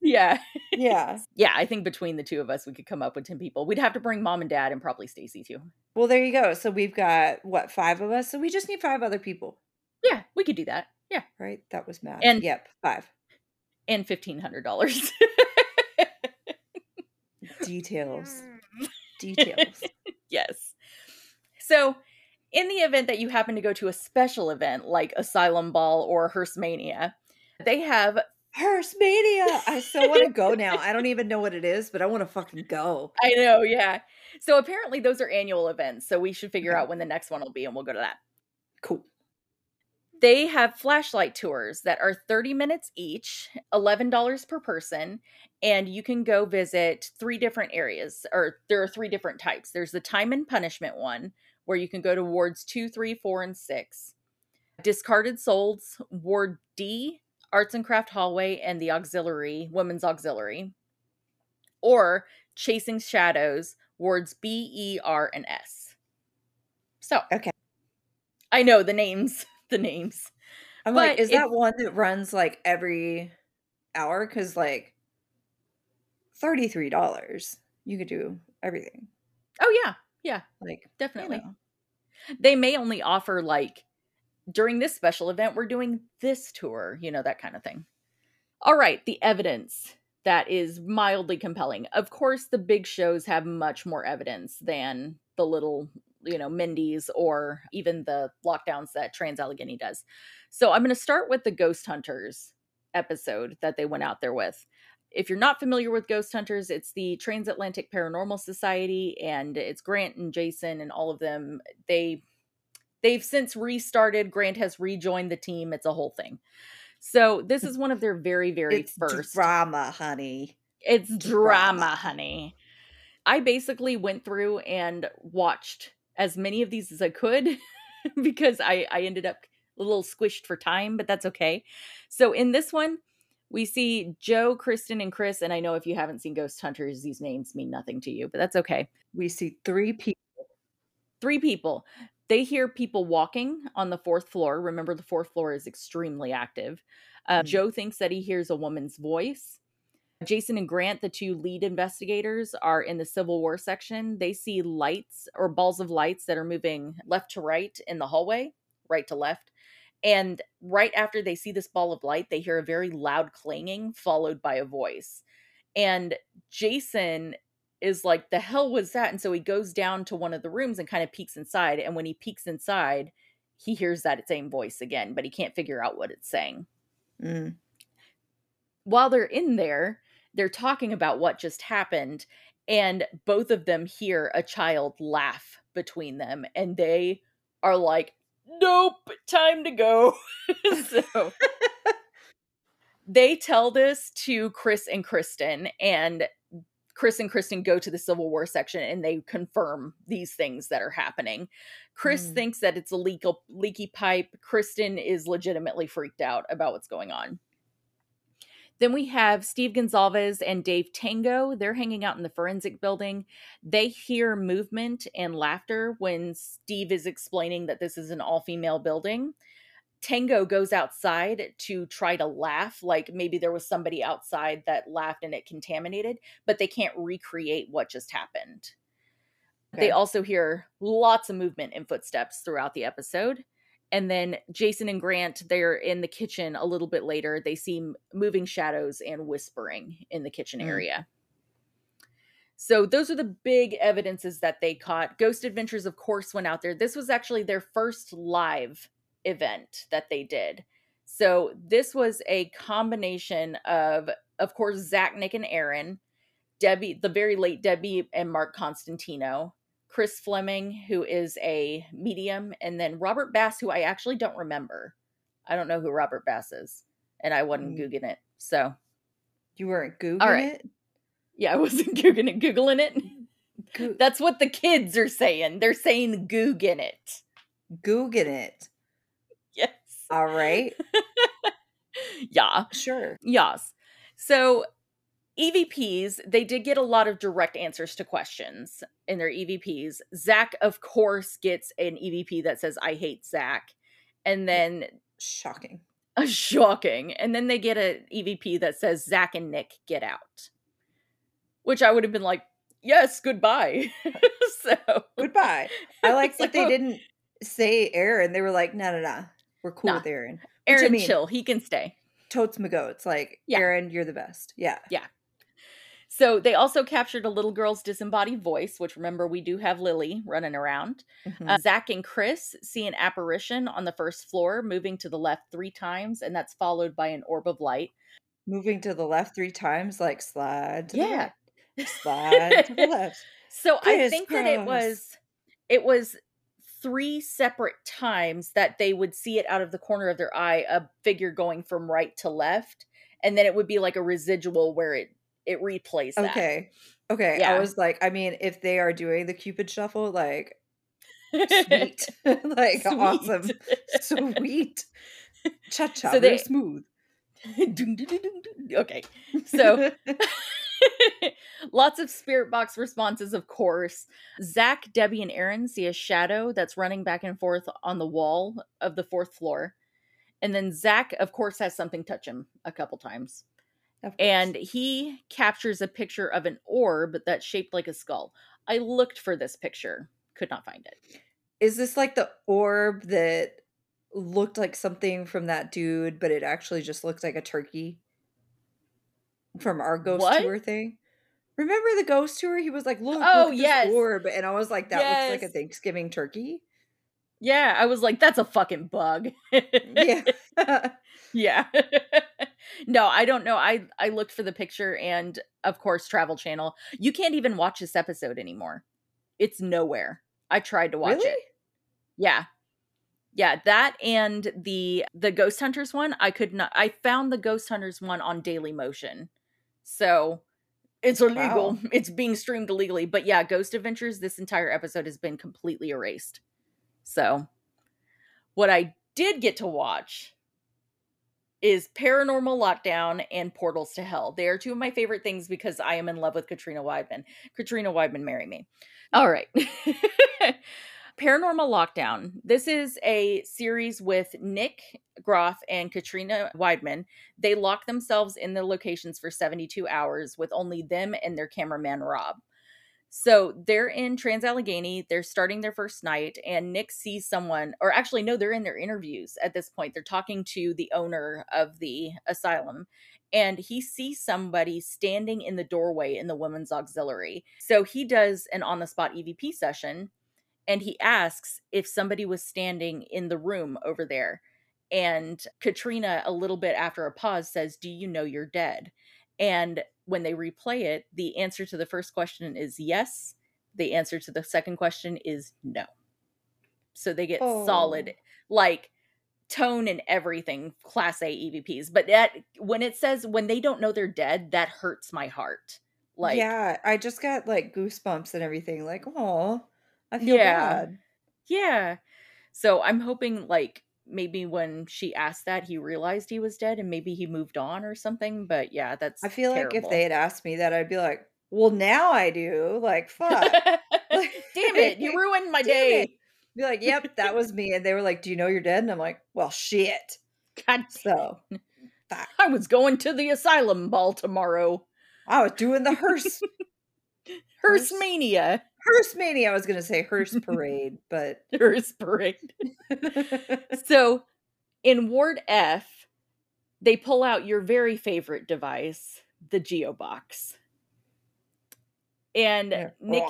Yeah. Yeah. Yeah. I think between the two of us, we could come up with 10 people. We'd have to bring mom and dad and probably Stacy too. Well, there you go. So we've got 5 of us. So we just need 5 other people. Yeah. We could do that. Yeah. Right. That was mad. And yep. 5. And $1,500. Details. Yes. So in the event that you happen to go to a special event like Asylum Ball or Hearse Mania, they have Hearse Mania. I so want to go now. I don't even know what it is, but I want to fucking go. I know. Yeah. So apparently those are annual events. So we should figure out when the next one will be and we'll go to that. Cool. They have flashlight tours that are 30 minutes each, $11 per person, and you can go visit 3 different areas, or there are 3 different types. There's the time and punishment one, where you can go to wards 2, 3, 4, and 6. Discarded Souls, Ward D, Arts and Craft Hallway, and the Auxiliary, Women's Auxiliary. Or Chasing Shadows, wards B, E, R, and S. So. Okay. I know the names. I'm but like, is that one that runs like every hour? Because like $33, you could do everything. Oh yeah, yeah, like definitely. You know. They may only offer like during this special event, we're doing this tour, you know, that kind of thing. All right, the evidence that is mildly compelling. Of course, the big shows have much more evidence than the little. You know, Mindy's or even the lockdowns that Trans-Allegheny does. So I'm going to start with the Ghost Hunters episode that they went out there with. If you're not familiar with Ghost Hunters, it's the Transatlantic Paranormal Society, and it's Grant and Jason and all of them. They've since restarted. Grant has rejoined the team. It's a whole thing. So this is one of their very, very first. It's drama, honey. I basically went through and watched as many of these as I could because I ended up a little squished for time, but that's okay. So in this one, we see Joe, Kristen, and Chris. And I know if you haven't seen Ghost Hunters, these names mean nothing to you, but that's okay. We see 3 people. 3 people. They hear people walking on the 4th floor. Remember, the 4th floor is extremely active. Joe thinks that he hears a woman's voice. Jason and Grant, the 2 lead investigators, are in the Civil War section. They see lights or balls of lights that are moving left to right in the hallway, right to left. And right after they see this ball of light, they hear a very loud clanging followed by a voice. And Jason is like, the hell was that? And so he goes down to one of the rooms and kind of peeks inside. And when he peeks inside, he hears that same voice again, but he can't figure out what it's saying. Mm. While they're in there, they're talking about what just happened, and both of them hear a child laugh between them, and they are like, nope, time to go. So they tell this to Chris and Kristen, and Chris and Kristen go to the Civil War section, and they confirm these things that are happening. Chris thinks that it's a leaky pipe. Kristen is legitimately freaked out about what's going on. Then we have Steve Gonzalez and Dave Tango. They're hanging out in the forensic building. They hear movement and laughter when Steve is explaining that this is an all-female building. Tango goes outside to try to laugh, like maybe there was somebody outside that laughed and it contaminated, but they can't recreate what just happened. Okay. They also hear lots of movement and footsteps throughout the episode. And then Jason and Grant, they're in the kitchen a little bit later. They see moving shadows and whispering in the kitchen area. So those are the big evidences that they caught. Ghost Adventures, of course, went out there. This was actually their first live event that they did. So this was a combination of course, Zach, Nick, and Erin, Debbie, the very late Debbie and Mark Constantino, Chris Fleming, who is a medium, and then Robert Bass, who I actually don't remember. I don't know who Robert Bass is, and I wasn't Googling it. So you weren't Googling it? Yeah, I wasn't Googling it. That's what the kids are saying. They're saying Googin' it. Googin' it. Yes. All right. Yeah. Sure. Yes. So EVPs, they did get a lot of direct answers to questions in their EVPs. Zach, of course, gets an EVP that says, I hate Zach. And then... Shocking. Shocking. And then they get an EVP that says, Zach and Nick, get out. Which I would have been like, yes, goodbye. So goodbye. I like that they didn't say Erin. They were like, no. We're cool with Erin. Erin, chill. He can stay. Totes my goats. Like, Erin, you're the best. Yeah. Yeah. So they also captured a little girl's disembodied voice, which, remember, we do have Lily running around. Mm-hmm. Zach and Chris see an apparition on the first floor, moving to the left 3 times, and that's followed by an orb of light. Moving to the left 3 times, like slide to the right. Slide to the left. So goodness, I think gross. That it was 3 separate times that they would see it out of the corner of their eye, a figure going from right to left, and then it would be like a residual where it replays that. Okay. Yeah. I was like, I mean, if they are doing the Cupid shuffle, like, sweet. Like, sweet. Awesome. Sweet. Cha-cha. So they're smooth. Okay. So... Lots of spirit box responses, of course. Zach, Debbie, and Erin see a shadow that's running back and forth on the wall of the 4th floor. And then Zach, of course, has something touch him a couple times. And he captures a picture of an orb that's shaped like a skull. I looked for this picture. Could not find it. Is this like the orb that looked like something from that dude, but it actually just looked like a turkey? From our ghost tour thing. Remember the ghost tour? He was like, look at this orb. And I was like, that looks like a Thanksgiving turkey. Yeah. I was like, that's a fucking bug. Yeah. Yeah. No, I don't know. I looked for the picture, and of course, Travel Channel. You can't even watch this episode anymore. It's nowhere. I tried to watch it. Yeah. Yeah, that and the Ghost Hunters one, I could not. I found the Ghost Hunters one on Daily Motion, so it's illegal. Wow. It's being streamed illegally, but yeah, Ghost Adventures. This entire episode has been completely erased. So, what I did get to watch is Paranormal Lockdown and Portals to Hell. They are two of my favorite things because I am in love with Katrina Weidman. Katrina Weidman, marry me. All right. Paranormal Lockdown. This is a series with Nick Groff and Katrina Weidman. They lock themselves in the locations for 72 hours with only them and their cameraman, Rob. So they're in Trans-Allegheny. They're starting their first night, and Nick sees someone, or actually, no, they're in their interviews at this point. They're talking to the owner of the asylum, and he sees somebody standing in the doorway in the women's auxiliary. So he does an on-the-spot EVP session. And he asks if somebody was standing in the room over there. And Katrina, a little bit after a pause, says, do you know you're dead? And when they replay it, the answer to the first question is yes. The answer to the second question is no. So they get solid, like, tone and everything, class A EVPs. But that when it says, when they don't know they're dead, that hurts my heart. Like, yeah, I just got, like, goosebumps and everything. Like, oh. I feel bad. Yeah. So I'm hoping, like, maybe when she asked that, he realized he was dead and maybe he moved on or something. But yeah, that's I feel terrible. Like if they had asked me that, I'd be like, well, now I do. Like, fuck. Like, damn it. You ruined my day. It. Be like, yep, that was me. And they were like, do you know you're dead? And I'm like, well, shit. God. So fuck. I was going to the asylum ball tomorrow. I was doing the hearse. Hearse mania. Hearse mania, I was going to say hearse parade, but... Hearse parade. So, in Ward F, they pull out your very favorite device, the GeoBox. And Nick...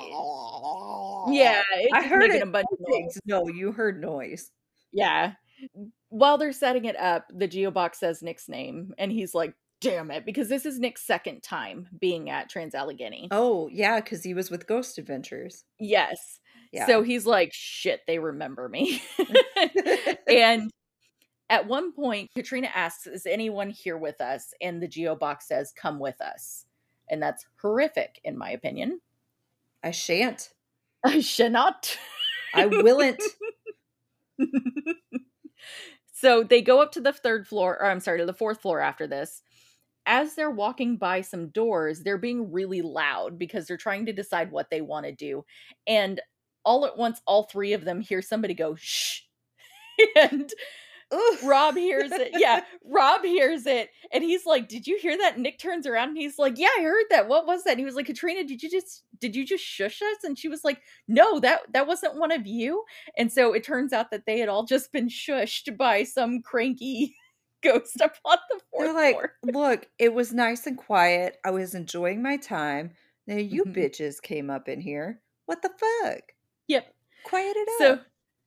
Yeah, it's I heard it. A bunch of noise. No, you heard noise. Yeah. while they're setting it up, the geobox says Nick's name, and he's like, damn it, because this is Nick's second time being at Trans-Allegheny. Oh, yeah, because he was with Ghost Adventures. Yes. Yeah. So he's like, shit, they remember me. And at one point, Katrina asks, is anyone here with us? And the geobox says, come with us. And that's horrific, in my opinion. I shan't. I shall not. I willn't. So they go up to the fourth floor after this. As they're walking by some doors, they're being really loud because they're trying to decide what they want to do. And all at once, all three of them hear somebody go, shh. And oof. Rob hears it. Yeah, Rob hears it. And he's like, did you hear that? And Nick turns around and he's like, yeah, I heard that. What was that? And he was like, Katrina, did you just shush us? And she was like, no, that wasn't one of you. And so it turns out that they had all just been shushed by some cranky ghost up on the fourth floor. Look, it was nice and quiet. I was enjoying my time. Now you bitches came up in here. What the fuck? Yep. Quiet it up. So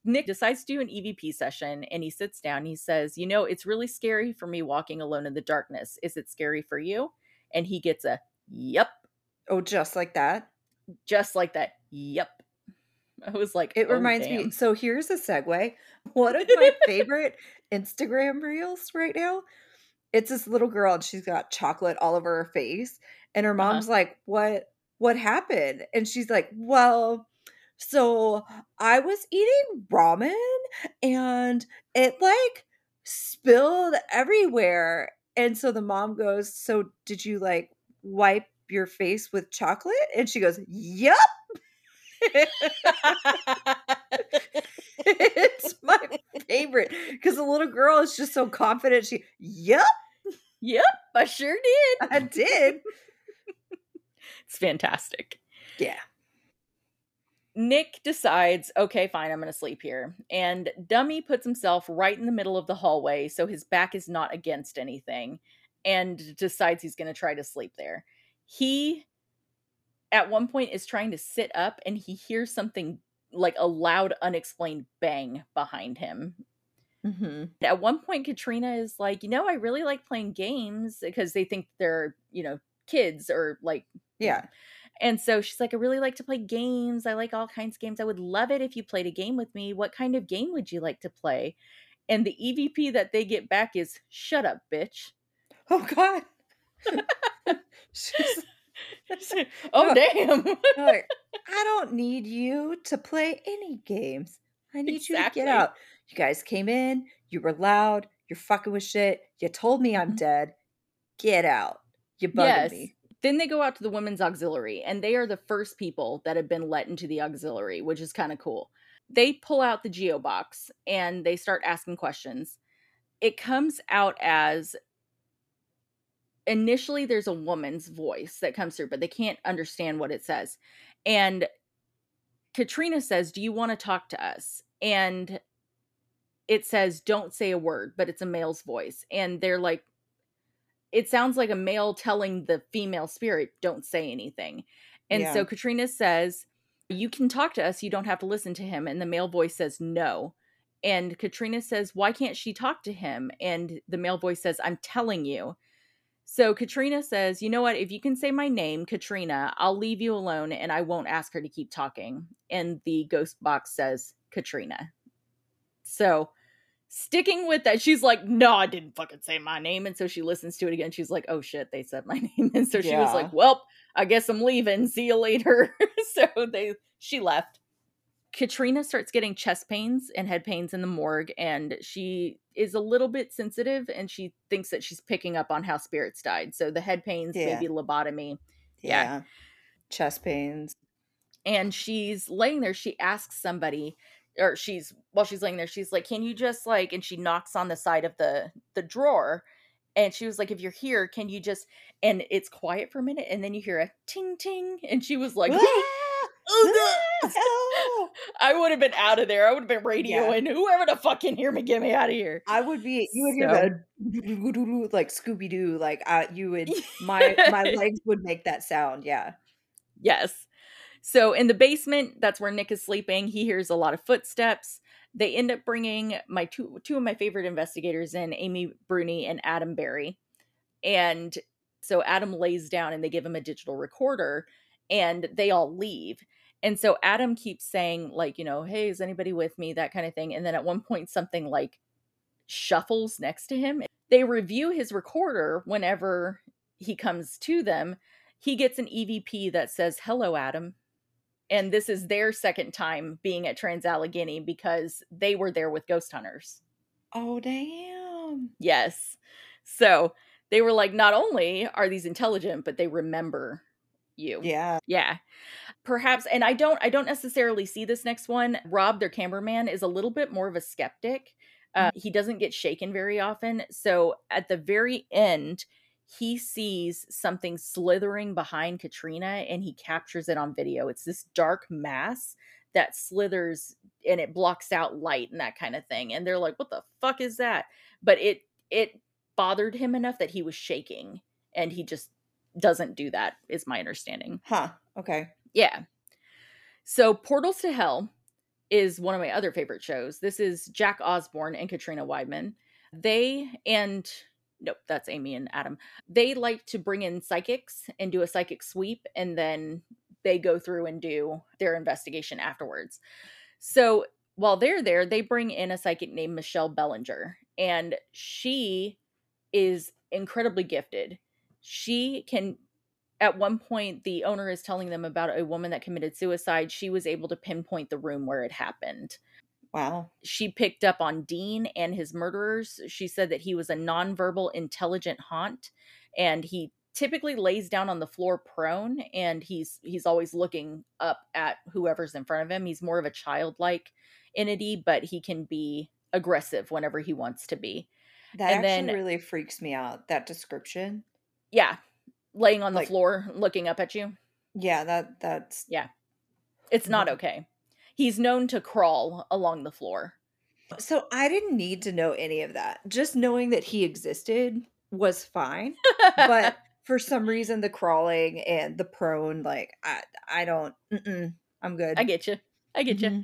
Nick decides to do an EVP session, and he sits down. He says, you know, it's really scary for me walking alone in the darkness. Is it scary for you? And he gets a yep. Oh, just like that? Just like that. Yep. I was like, it reminds me. So here's a segue. One of my favorite Instagram reels right now. It's this little girl, and she's got chocolate all over her face. And her mom's like, what happened? And she's like, well, so I was eating ramen and it like spilled everywhere. And so the mom goes, so did you like wipe your face with chocolate? And she goes, yup. It's my favorite because the little girl is just so confident. She, yup, I sure did. I did. It's fantastic. Yeah. Nick decides, okay, fine, I'm going to sleep here. And Dummy puts himself right in the middle of the hallway so his back is not against anything, and decides he's going to try to sleep there. He, at one point, is trying to sit up, and he hears something like a loud, unexplained bang behind him. Mm-hmm. At one point, Katrina is like, you know, I really like playing games, because they think they're, you know, kids or like, yeah. And so she's like, I really like to play games. I like all kinds of games. I would love it if you played a game with me. What kind of game would you like to play? And the EVP that they get back is, shut up, bitch. Oh, God. Oh, damn. Like, I don't need you to play any games. I need you to get out. You guys came in. You were loud. You're fucking with shit. You told me I'm dead. Get out. You bugging me. Then they go out to the women's auxiliary, and they are the first people that have been let into the auxiliary, which is kind of cool. They pull out the geobox, and they start asking questions. It comes out as, initially there's a woman's voice that comes through, but they can't understand what it says. And Katrina says, do you want to talk to us? And it says, don't say a word, but it's a male's voice. And they're like, it sounds like a male telling the female spirit, don't say anything. And so Katrina says, you can talk to us. You don't have to listen to him. And the male voice says, no. And Katrina says, why can't she talk to him? And the male voice says, I'm telling you. So Katrina says, you know what? If you can say my name, Katrina, I'll leave you alone and I won't ask her to keep talking. And the ghost box says, Katrina. So sticking with that, she's like, no, I didn't fucking say my name. And so she listens to it again. She's like, oh shit, they said my name. And so she was like, well, I guess I'm leaving. See you later. So she left. Katrina starts getting chest pains and head pains in the morgue. And she is a little bit sensitive, and she thinks that she's picking up on how spirits died. So the head pains, maybe lobotomy. Yeah. Chest pains. And she's laying there. She asks somebody, or while she's laying there, she's like, can you just like, and she knocks on the side of the drawer, and she was like, if you're here, can you just, and it's quiet for a minute, and then you hear a ting ting, and she was like, oh, I would have been out of there. I would have been radioing whoever the fuck can hear me, get me out of here. I would be, you would hear that, like Scooby-Doo, like you would, my legs would make that sound. Yeah. Yes. So in the basement, that's where Nick is sleeping. He hears a lot of footsteps. They end up bringing my two of my favorite investigators in, Amy Bruni and Adam Berry. And so Adam lays down and they give him a digital recorder and they all leave. And so Adam keeps saying, like, you know, hey, is anybody with me? That kind of thing. And then at one point, something like shuffles next to him. They review his recorder whenever he comes to them. He gets an EVP that says, hello, Adam. And this is their second time being at Trans-Allegheny because they were there with Ghost Hunters. Oh, damn. Yes. So they were like, not only are these intelligent, but they remember you. Yeah. Yeah. Perhaps. And I don't necessarily see this next one. Rob, their cameraman, is a little bit more of a skeptic. He doesn't get shaken very often. So at the very end, he sees something slithering behind Katrina and he captures it on video. It's this dark mass that slithers and it blocks out light and that kind of thing. And they're like, what the fuck is that? But it bothered him enough that he was shaking and he just doesn't do that, is my understanding. Huh. Okay. Yeah. So Portals to Hell is one of my other favorite shows. This is Jack Osborne and Katrina Weidman. That's Amy and Adam. They like to bring in psychics and do a psychic sweep, and then they go through and do their investigation afterwards. So while they're there, they bring in a psychic named Michelle Bellinger, and she is incredibly gifted. She can, at one point, the owner is telling them about a woman that committed suicide. She was able to pinpoint the room where it happened. Wow. She picked up on Dean and his murderers. She said that he was a nonverbal, intelligent haunt, and he typically lays down on the floor prone, and he's always looking up at whoever's in front of him. He's more of a childlike entity, but he can be aggressive whenever he wants to be. That really freaks me out, that description. Yeah. Laying on the floor, looking up at you. Yeah, that's... Yeah. It's not okay. He's known to crawl along the floor. So I didn't need to know any of that. Just knowing that he existed was fine. But for some reason, the crawling and the prone, I don't, I'm good. I get you. Mm-hmm.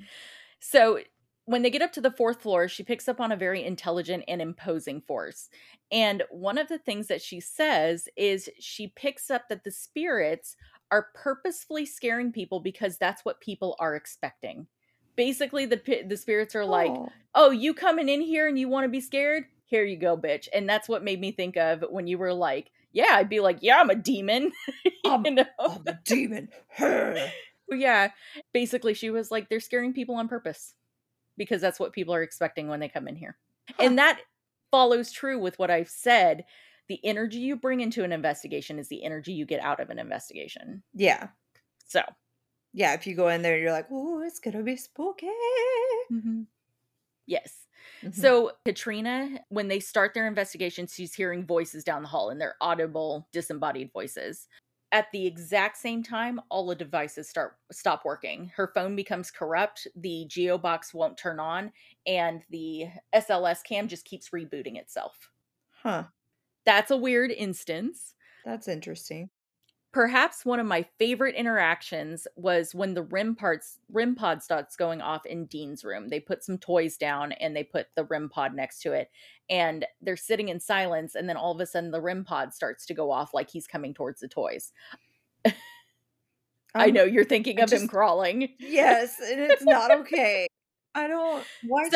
So when they get up to the fourth floor, she picks up on a very intelligent and imposing force. And one of the things that she says is she picks up that the spirits are purposefully scaring people because that's what people are expecting. Basically, the spirits are like, oh, you coming in here and you want to be scared? Here you go, bitch. And that's what made me think of when you were like, yeah, I'd be like, yeah, I'm a demon. I'm a demon. Yeah. Basically, she was like, they're scaring people on purpose because that's what people are expecting when they come in here. And that follows true with what I've said. The energy you bring into an investigation is the energy you get out of an investigation. Yeah. So. Yeah, if you go in there, you're like, ooh, it's going to be spooky. Mm-hmm. Yes. Mm-hmm. So Katrina, when they start their investigation, she's hearing voices down the hall, and they're audible, disembodied voices. At the exact same time, all the devices stop working. Her phone becomes corrupt, the Geo box won't turn on, and the SLS cam just keeps rebooting itself. Huh. That's a weird instance. That's interesting. Perhaps one of my favorite interactions was when the REM pod starts going off in Dean's room. They put some toys down and they put the REM pod next to it. And they're sitting in silence. And then all of a sudden the REM pod starts to go off like he's coming towards the toys. I know you're thinking of him crawling. Yes, and it's not okay. Why do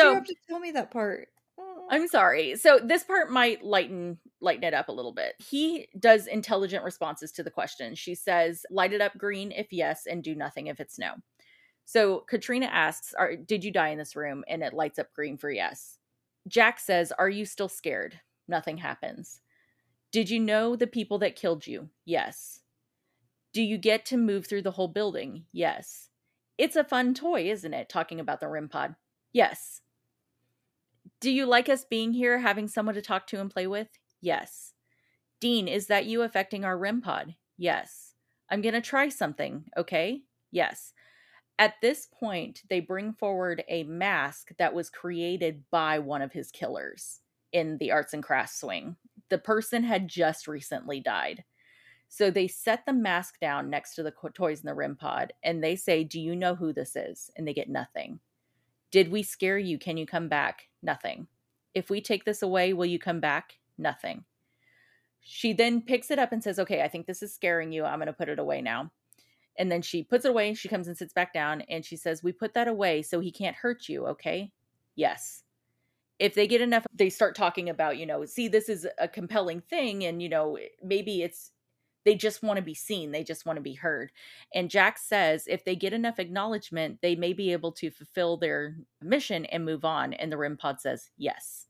you have to tell me that part? I'm sorry. So this part might lighten it up a little bit. He does intelligent responses to the question. She says, light it up green if yes, and do nothing if it's no. So Katrina asks, did you die in this room? And it lights up green for yes. Jack says, are you still scared? Nothing happens. Did you know the people that killed you? Yes. Do you get to move through the whole building? Yes. It's a fun toy, isn't it? Talking about the REM pod. Yes. Do you like us being here, having someone to talk to and play with? Yes. Dean, is that you affecting our REM pod? Yes. I'm going to try something, okay? Yes. At this point, they bring forward a mask that was created by one of his killers in the arts and crafts swing. The person had just recently died. So they set the mask down next to the toys in the REM pod, and they say, do you know who this is? And they get nothing. Did we scare you? Can you come back? Nothing. If we take this away, will you come back? Nothing. She then picks it up and says, okay, I think this is scaring you. I'm going to put it away now. And then she puts it away. She comes and sits back down and she says, we put that away so he can't hurt you. Okay. Yes. If they get enough, they start talking about, you know, see, this is a compelling thing. And, you know, maybe it's, they just want to be seen. They just want to be heard. And Jack says, if they get enough acknowledgement, they may be able to fulfill their mission and move on. And the REM pod says, yes.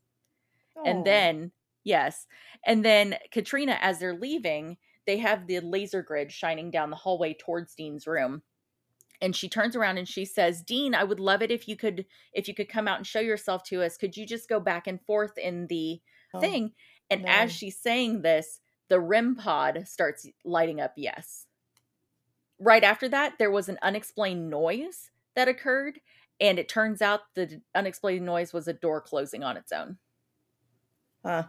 Aww. And then, yes. And then Katrina, as they're leaving, they have the laser grid shining down the hallway towards Dean's room. And she turns around and she says, Dean, I would love it if you could come out and show yourself to us. Could you just go back and forth in the thing? And as she's saying this, the REM pod starts lighting up. Yes. Right after that, there was an unexplained noise that occurred. And it turns out the unexplained noise was a door closing on its own. Huh.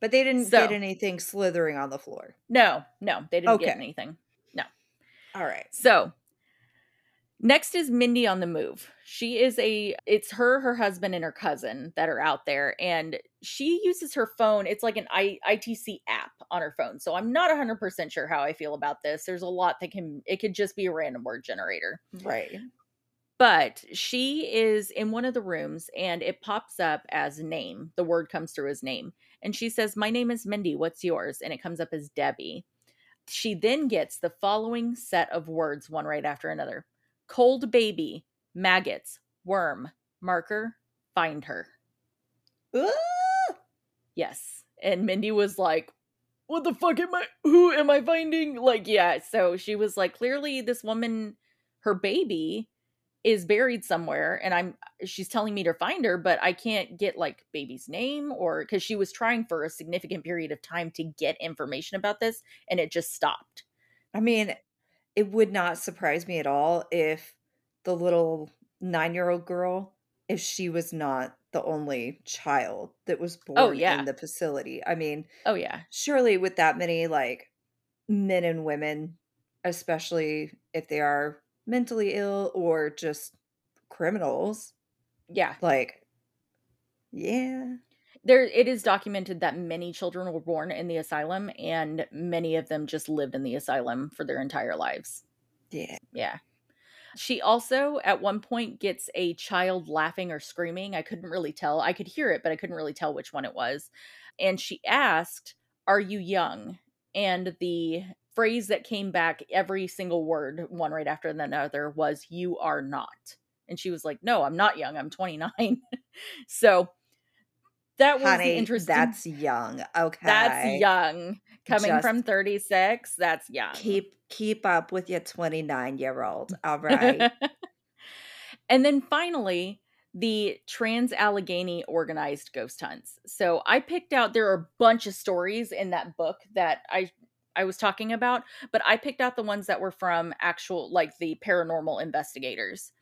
But they didn't get anything slithering on the floor. No, they didn't get anything. No. All right. So next is Mindy on the Move. She is it's her husband, and her cousin that are out there. And she uses her phone. It's like an ITC app on her phone. So I'm not 100% sure how I feel about this. There's a lot it could just be a random word generator. Right. But she is in one of the rooms and it pops up as name. The word comes through as name. And she says, my name is Mindy. What's yours? And it comes up as Debbie. She then gets the following set of words, one right after another. Cold baby, maggots, worm, marker, find her. Ooh! Yes. And Mindy was like, what the fuck who am I finding? Like, yeah. So she was like, clearly this woman, her baby is buried somewhere, and she's telling me to find her, but I can't get like baby's name, or because she was trying for a significant period of time to get information about this and it just stopped. I mean, it would not surprise me at all if the little 9-year-old girl, if she was not the only child that was born in the facility. I mean, surely with that many like men and women, especially if they are mentally ill or just criminals. Yeah. Like, yeah. There, it is documented that many children were born in the asylum and many of them just lived in the asylum for their entire lives. Yeah. Yeah. She also, at one point, gets a child laughing or screaming. I couldn't really tell. I could hear it, but I couldn't really tell which one it was. And she asked, are you young? And the phrase that came back, every single word, one right after another, was you are not. And she was like, no, I'm not young. I'm 29. So that was interesting. That's young. Okay. That's young. Coming from 36. That's young. Keep up with your 29-year-old. All right. And then finally, the Trans-Allegheny Organized Ghost Hunts. So I picked out, there are a bunch of stories in that book that I was talking about, but I picked out the ones that were from actual, like the paranormal investigators.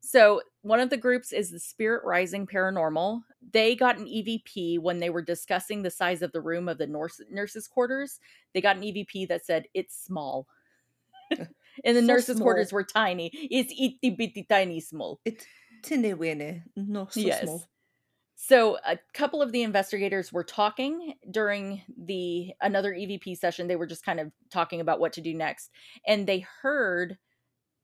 So one of the groups is the Spirit Rising Paranormal. They got an EVP when they were discussing the size of the room of the nurses' quarters. They got an EVP that said, it's small. And the nurses' quarters were tiny. It's itty bitty tiny small. It's teeny weeny, not so small. So a couple of the investigators were talking during another EVP session. They were just kind of talking about what to do next. And they heard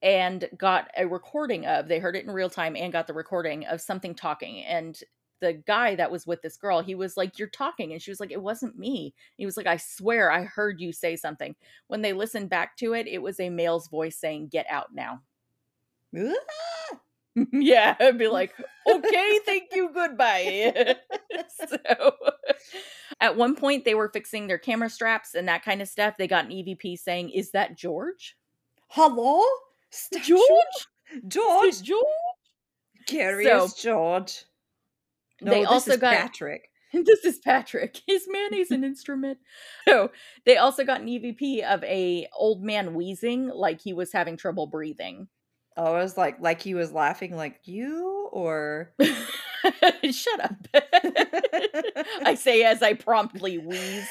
and got a recording of, they heard it in real time and got the recording of something talking. And the guy that was with this girl, he was like, you're talking. And she was like, it wasn't me. He was like, I swear I heard you say something. When they listened back to it, it was a male's voice saying, get out now. Yeah, I'd be like, okay, thank you, goodbye. So at one point they were fixing their camera straps and that kind of stuff. They got an EVP saying, is that George? Hello? George? Curious George. No, they also got Patrick. This is Patrick. His mayonnaise an instrument. So they also got an EVP of a old man wheezing like he was having trouble breathing. Oh, I was like he was laughing like you, or shut up. I say as I promptly wheeze.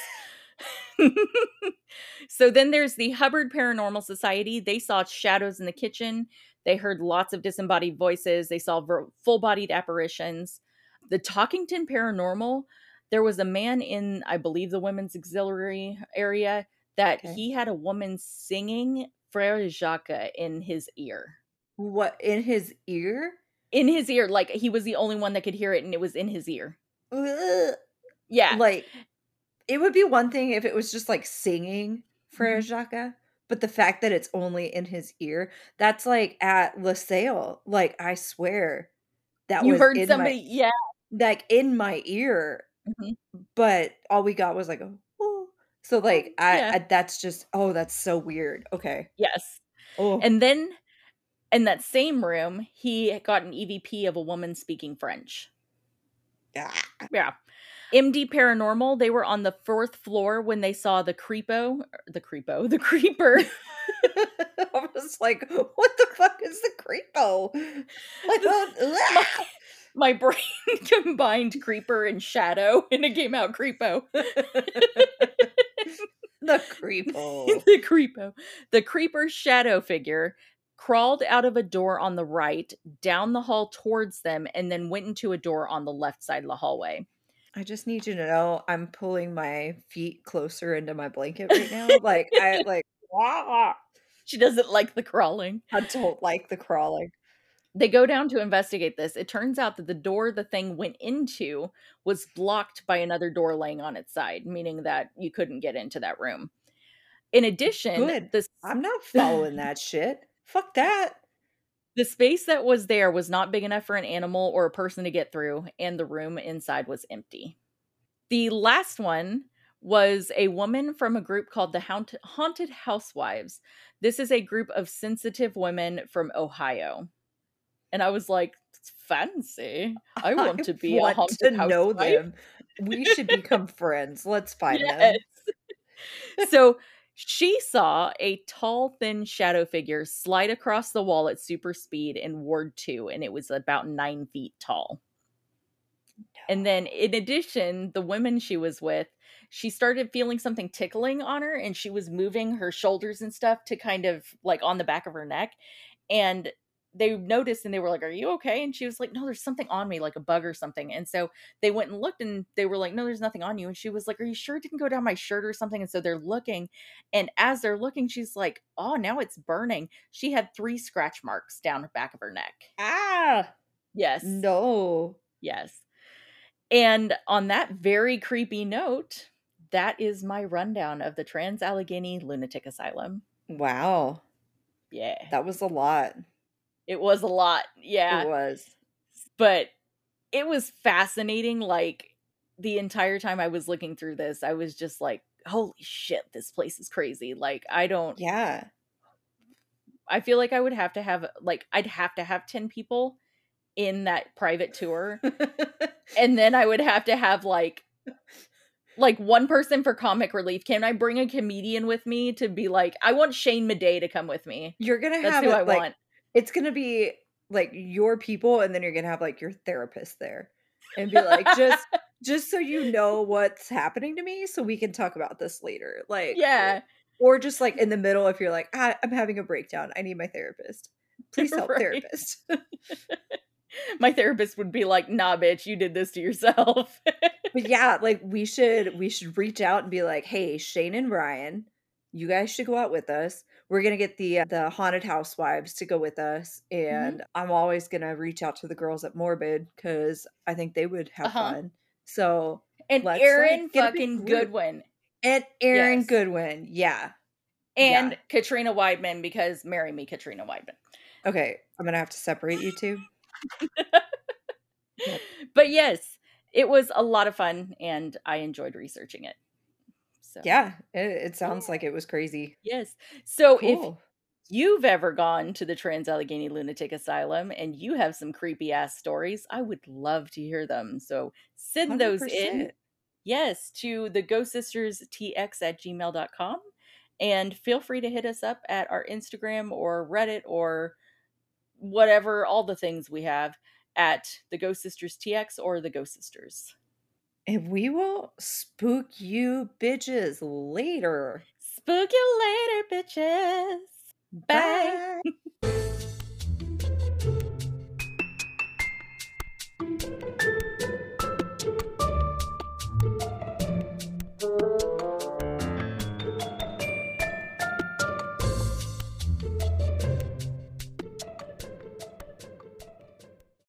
So then there's the Hubbard Paranormal Society. They saw shadows in the kitchen. They heard lots of disembodied voices. They saw full-bodied apparitions. The Talkington Paranormal, there was a man in, I believe, the women's auxiliary area that he had a woman singing Frere Jacques in his ear. What, in his ear? In his ear. Like, he was the only one that could hear it, and it was in his ear. Ugh. Yeah. Like, it would be one thing if it was just, like, singing Frere Jacques. But the fact that it's only in his ear, that's like at LaSalle. Like, I swear that you was heard in somebody, like in my ear. Mm-hmm. But all we got was like, oh. So like, I that's just, oh, that's so weird. Okay. Yes. Oh. And then in that same room, he got an EVP of a woman speaking French. Yeah. Yeah. MD Paranormal, they were on the fourth floor when they saw the creeper. I was like, what the fuck is the creepo? Like, my brain combined creeper and shadow, and it came out creepo. The creepo. The creepo. The creeper shadow figure crawled out of a door on the right, down the hall towards them, and then went into a door on the left side of the hallway. I just need you to know I'm pulling my feet closer into my blanket right now. Like, I like, wah. She doesn't like the crawling. I don't like the crawling. They go down to investigate this. It turns out that the door the thing went into was blocked by another door laying on its side, meaning that you couldn't get into that room. In addition, I'm not following that shit. Fuck that. The space that was there was not big enough for an animal or a person to get through, and the room inside was empty. The last one was a woman from a group called the Haunted Housewives. This is a group of sensitive women from Ohio. And I was like, it's fancy. I want to be a haunted housewife. Know them. We should become friends. Let's find them. So... she saw a tall, thin shadow figure slide across the wall at super speed in Ward 2, and it was about 9 feet tall. No. And then, in addition, the women she was with, she started feeling something tickling on her, and she was moving her shoulders and stuff to kind of, like, on the back of her neck. And they noticed, and they were like, are you okay? And she was like, no, there's something on me, like a bug or something. And so they went and looked, and they were like, no, there's nothing on you. And she was like, are you sure it didn't go down my shirt or something? And so they're looking, and as they're looking, she's like, oh, now it's burning. She had 3 scratch marks down the back of her neck. Ah! Yes. No. Yes. And on that very creepy note, that is my rundown of the Trans-Allegheny Lunatic Asylum. Wow. Yeah. That was a lot. It was a lot, yeah. It was. But it was fascinating. Like, the entire time I was looking through this, I was just like, holy shit, this place is crazy. Like, I don't... Yeah. I feel like I would have to have... like, I'd have to have 10 people in that private tour. And then I would have to have, like one person for comic relief. Can I bring a comedian with me to be like... I want Shane Madej to come with me. You're going to have... that's who I want. It's going to be, like, your people, and then you're going to have, like, your therapist there. And be like, just so you know what's happening to me, so we can talk about this later. Like, yeah. Or just, like, in the middle, if you're like, I'm having a breakdown. I need my therapist. Please help, therapist. My therapist would be like, nah, bitch, you did this to yourself. But, yeah, like, we should reach out and be like, hey, Shane and Brian, you guys should go out with us. We're going to get the Haunted Housewives to go with us. And I'm always going to reach out to the girls at Morbid because I think they would have fun. So, and Erin fucking Goodwin. And Erin Goodwin. Yeah. And Katrina Weidman, because marry me, Katrina Weidman. Okay. I'm going to have to separate you two. Yep. But yes, it was a lot of fun, and I enjoyed researching it. So. Yeah, it sounds like it was crazy. Yes. So cool. If you've ever gone to the Trans-Allegheny Lunatic Asylum and you have some creepy ass stories, I would love to hear them. So send 100%. Those in. Yes, to the Ghost Sisters TX@gmail.com. And feel free to hit us up at our Instagram or Reddit or whatever, all the things we have at the Ghost Sisters TX or the Ghost Sisters. And we will spook you bitches later. Spook you later, bitches. Bye. Bye.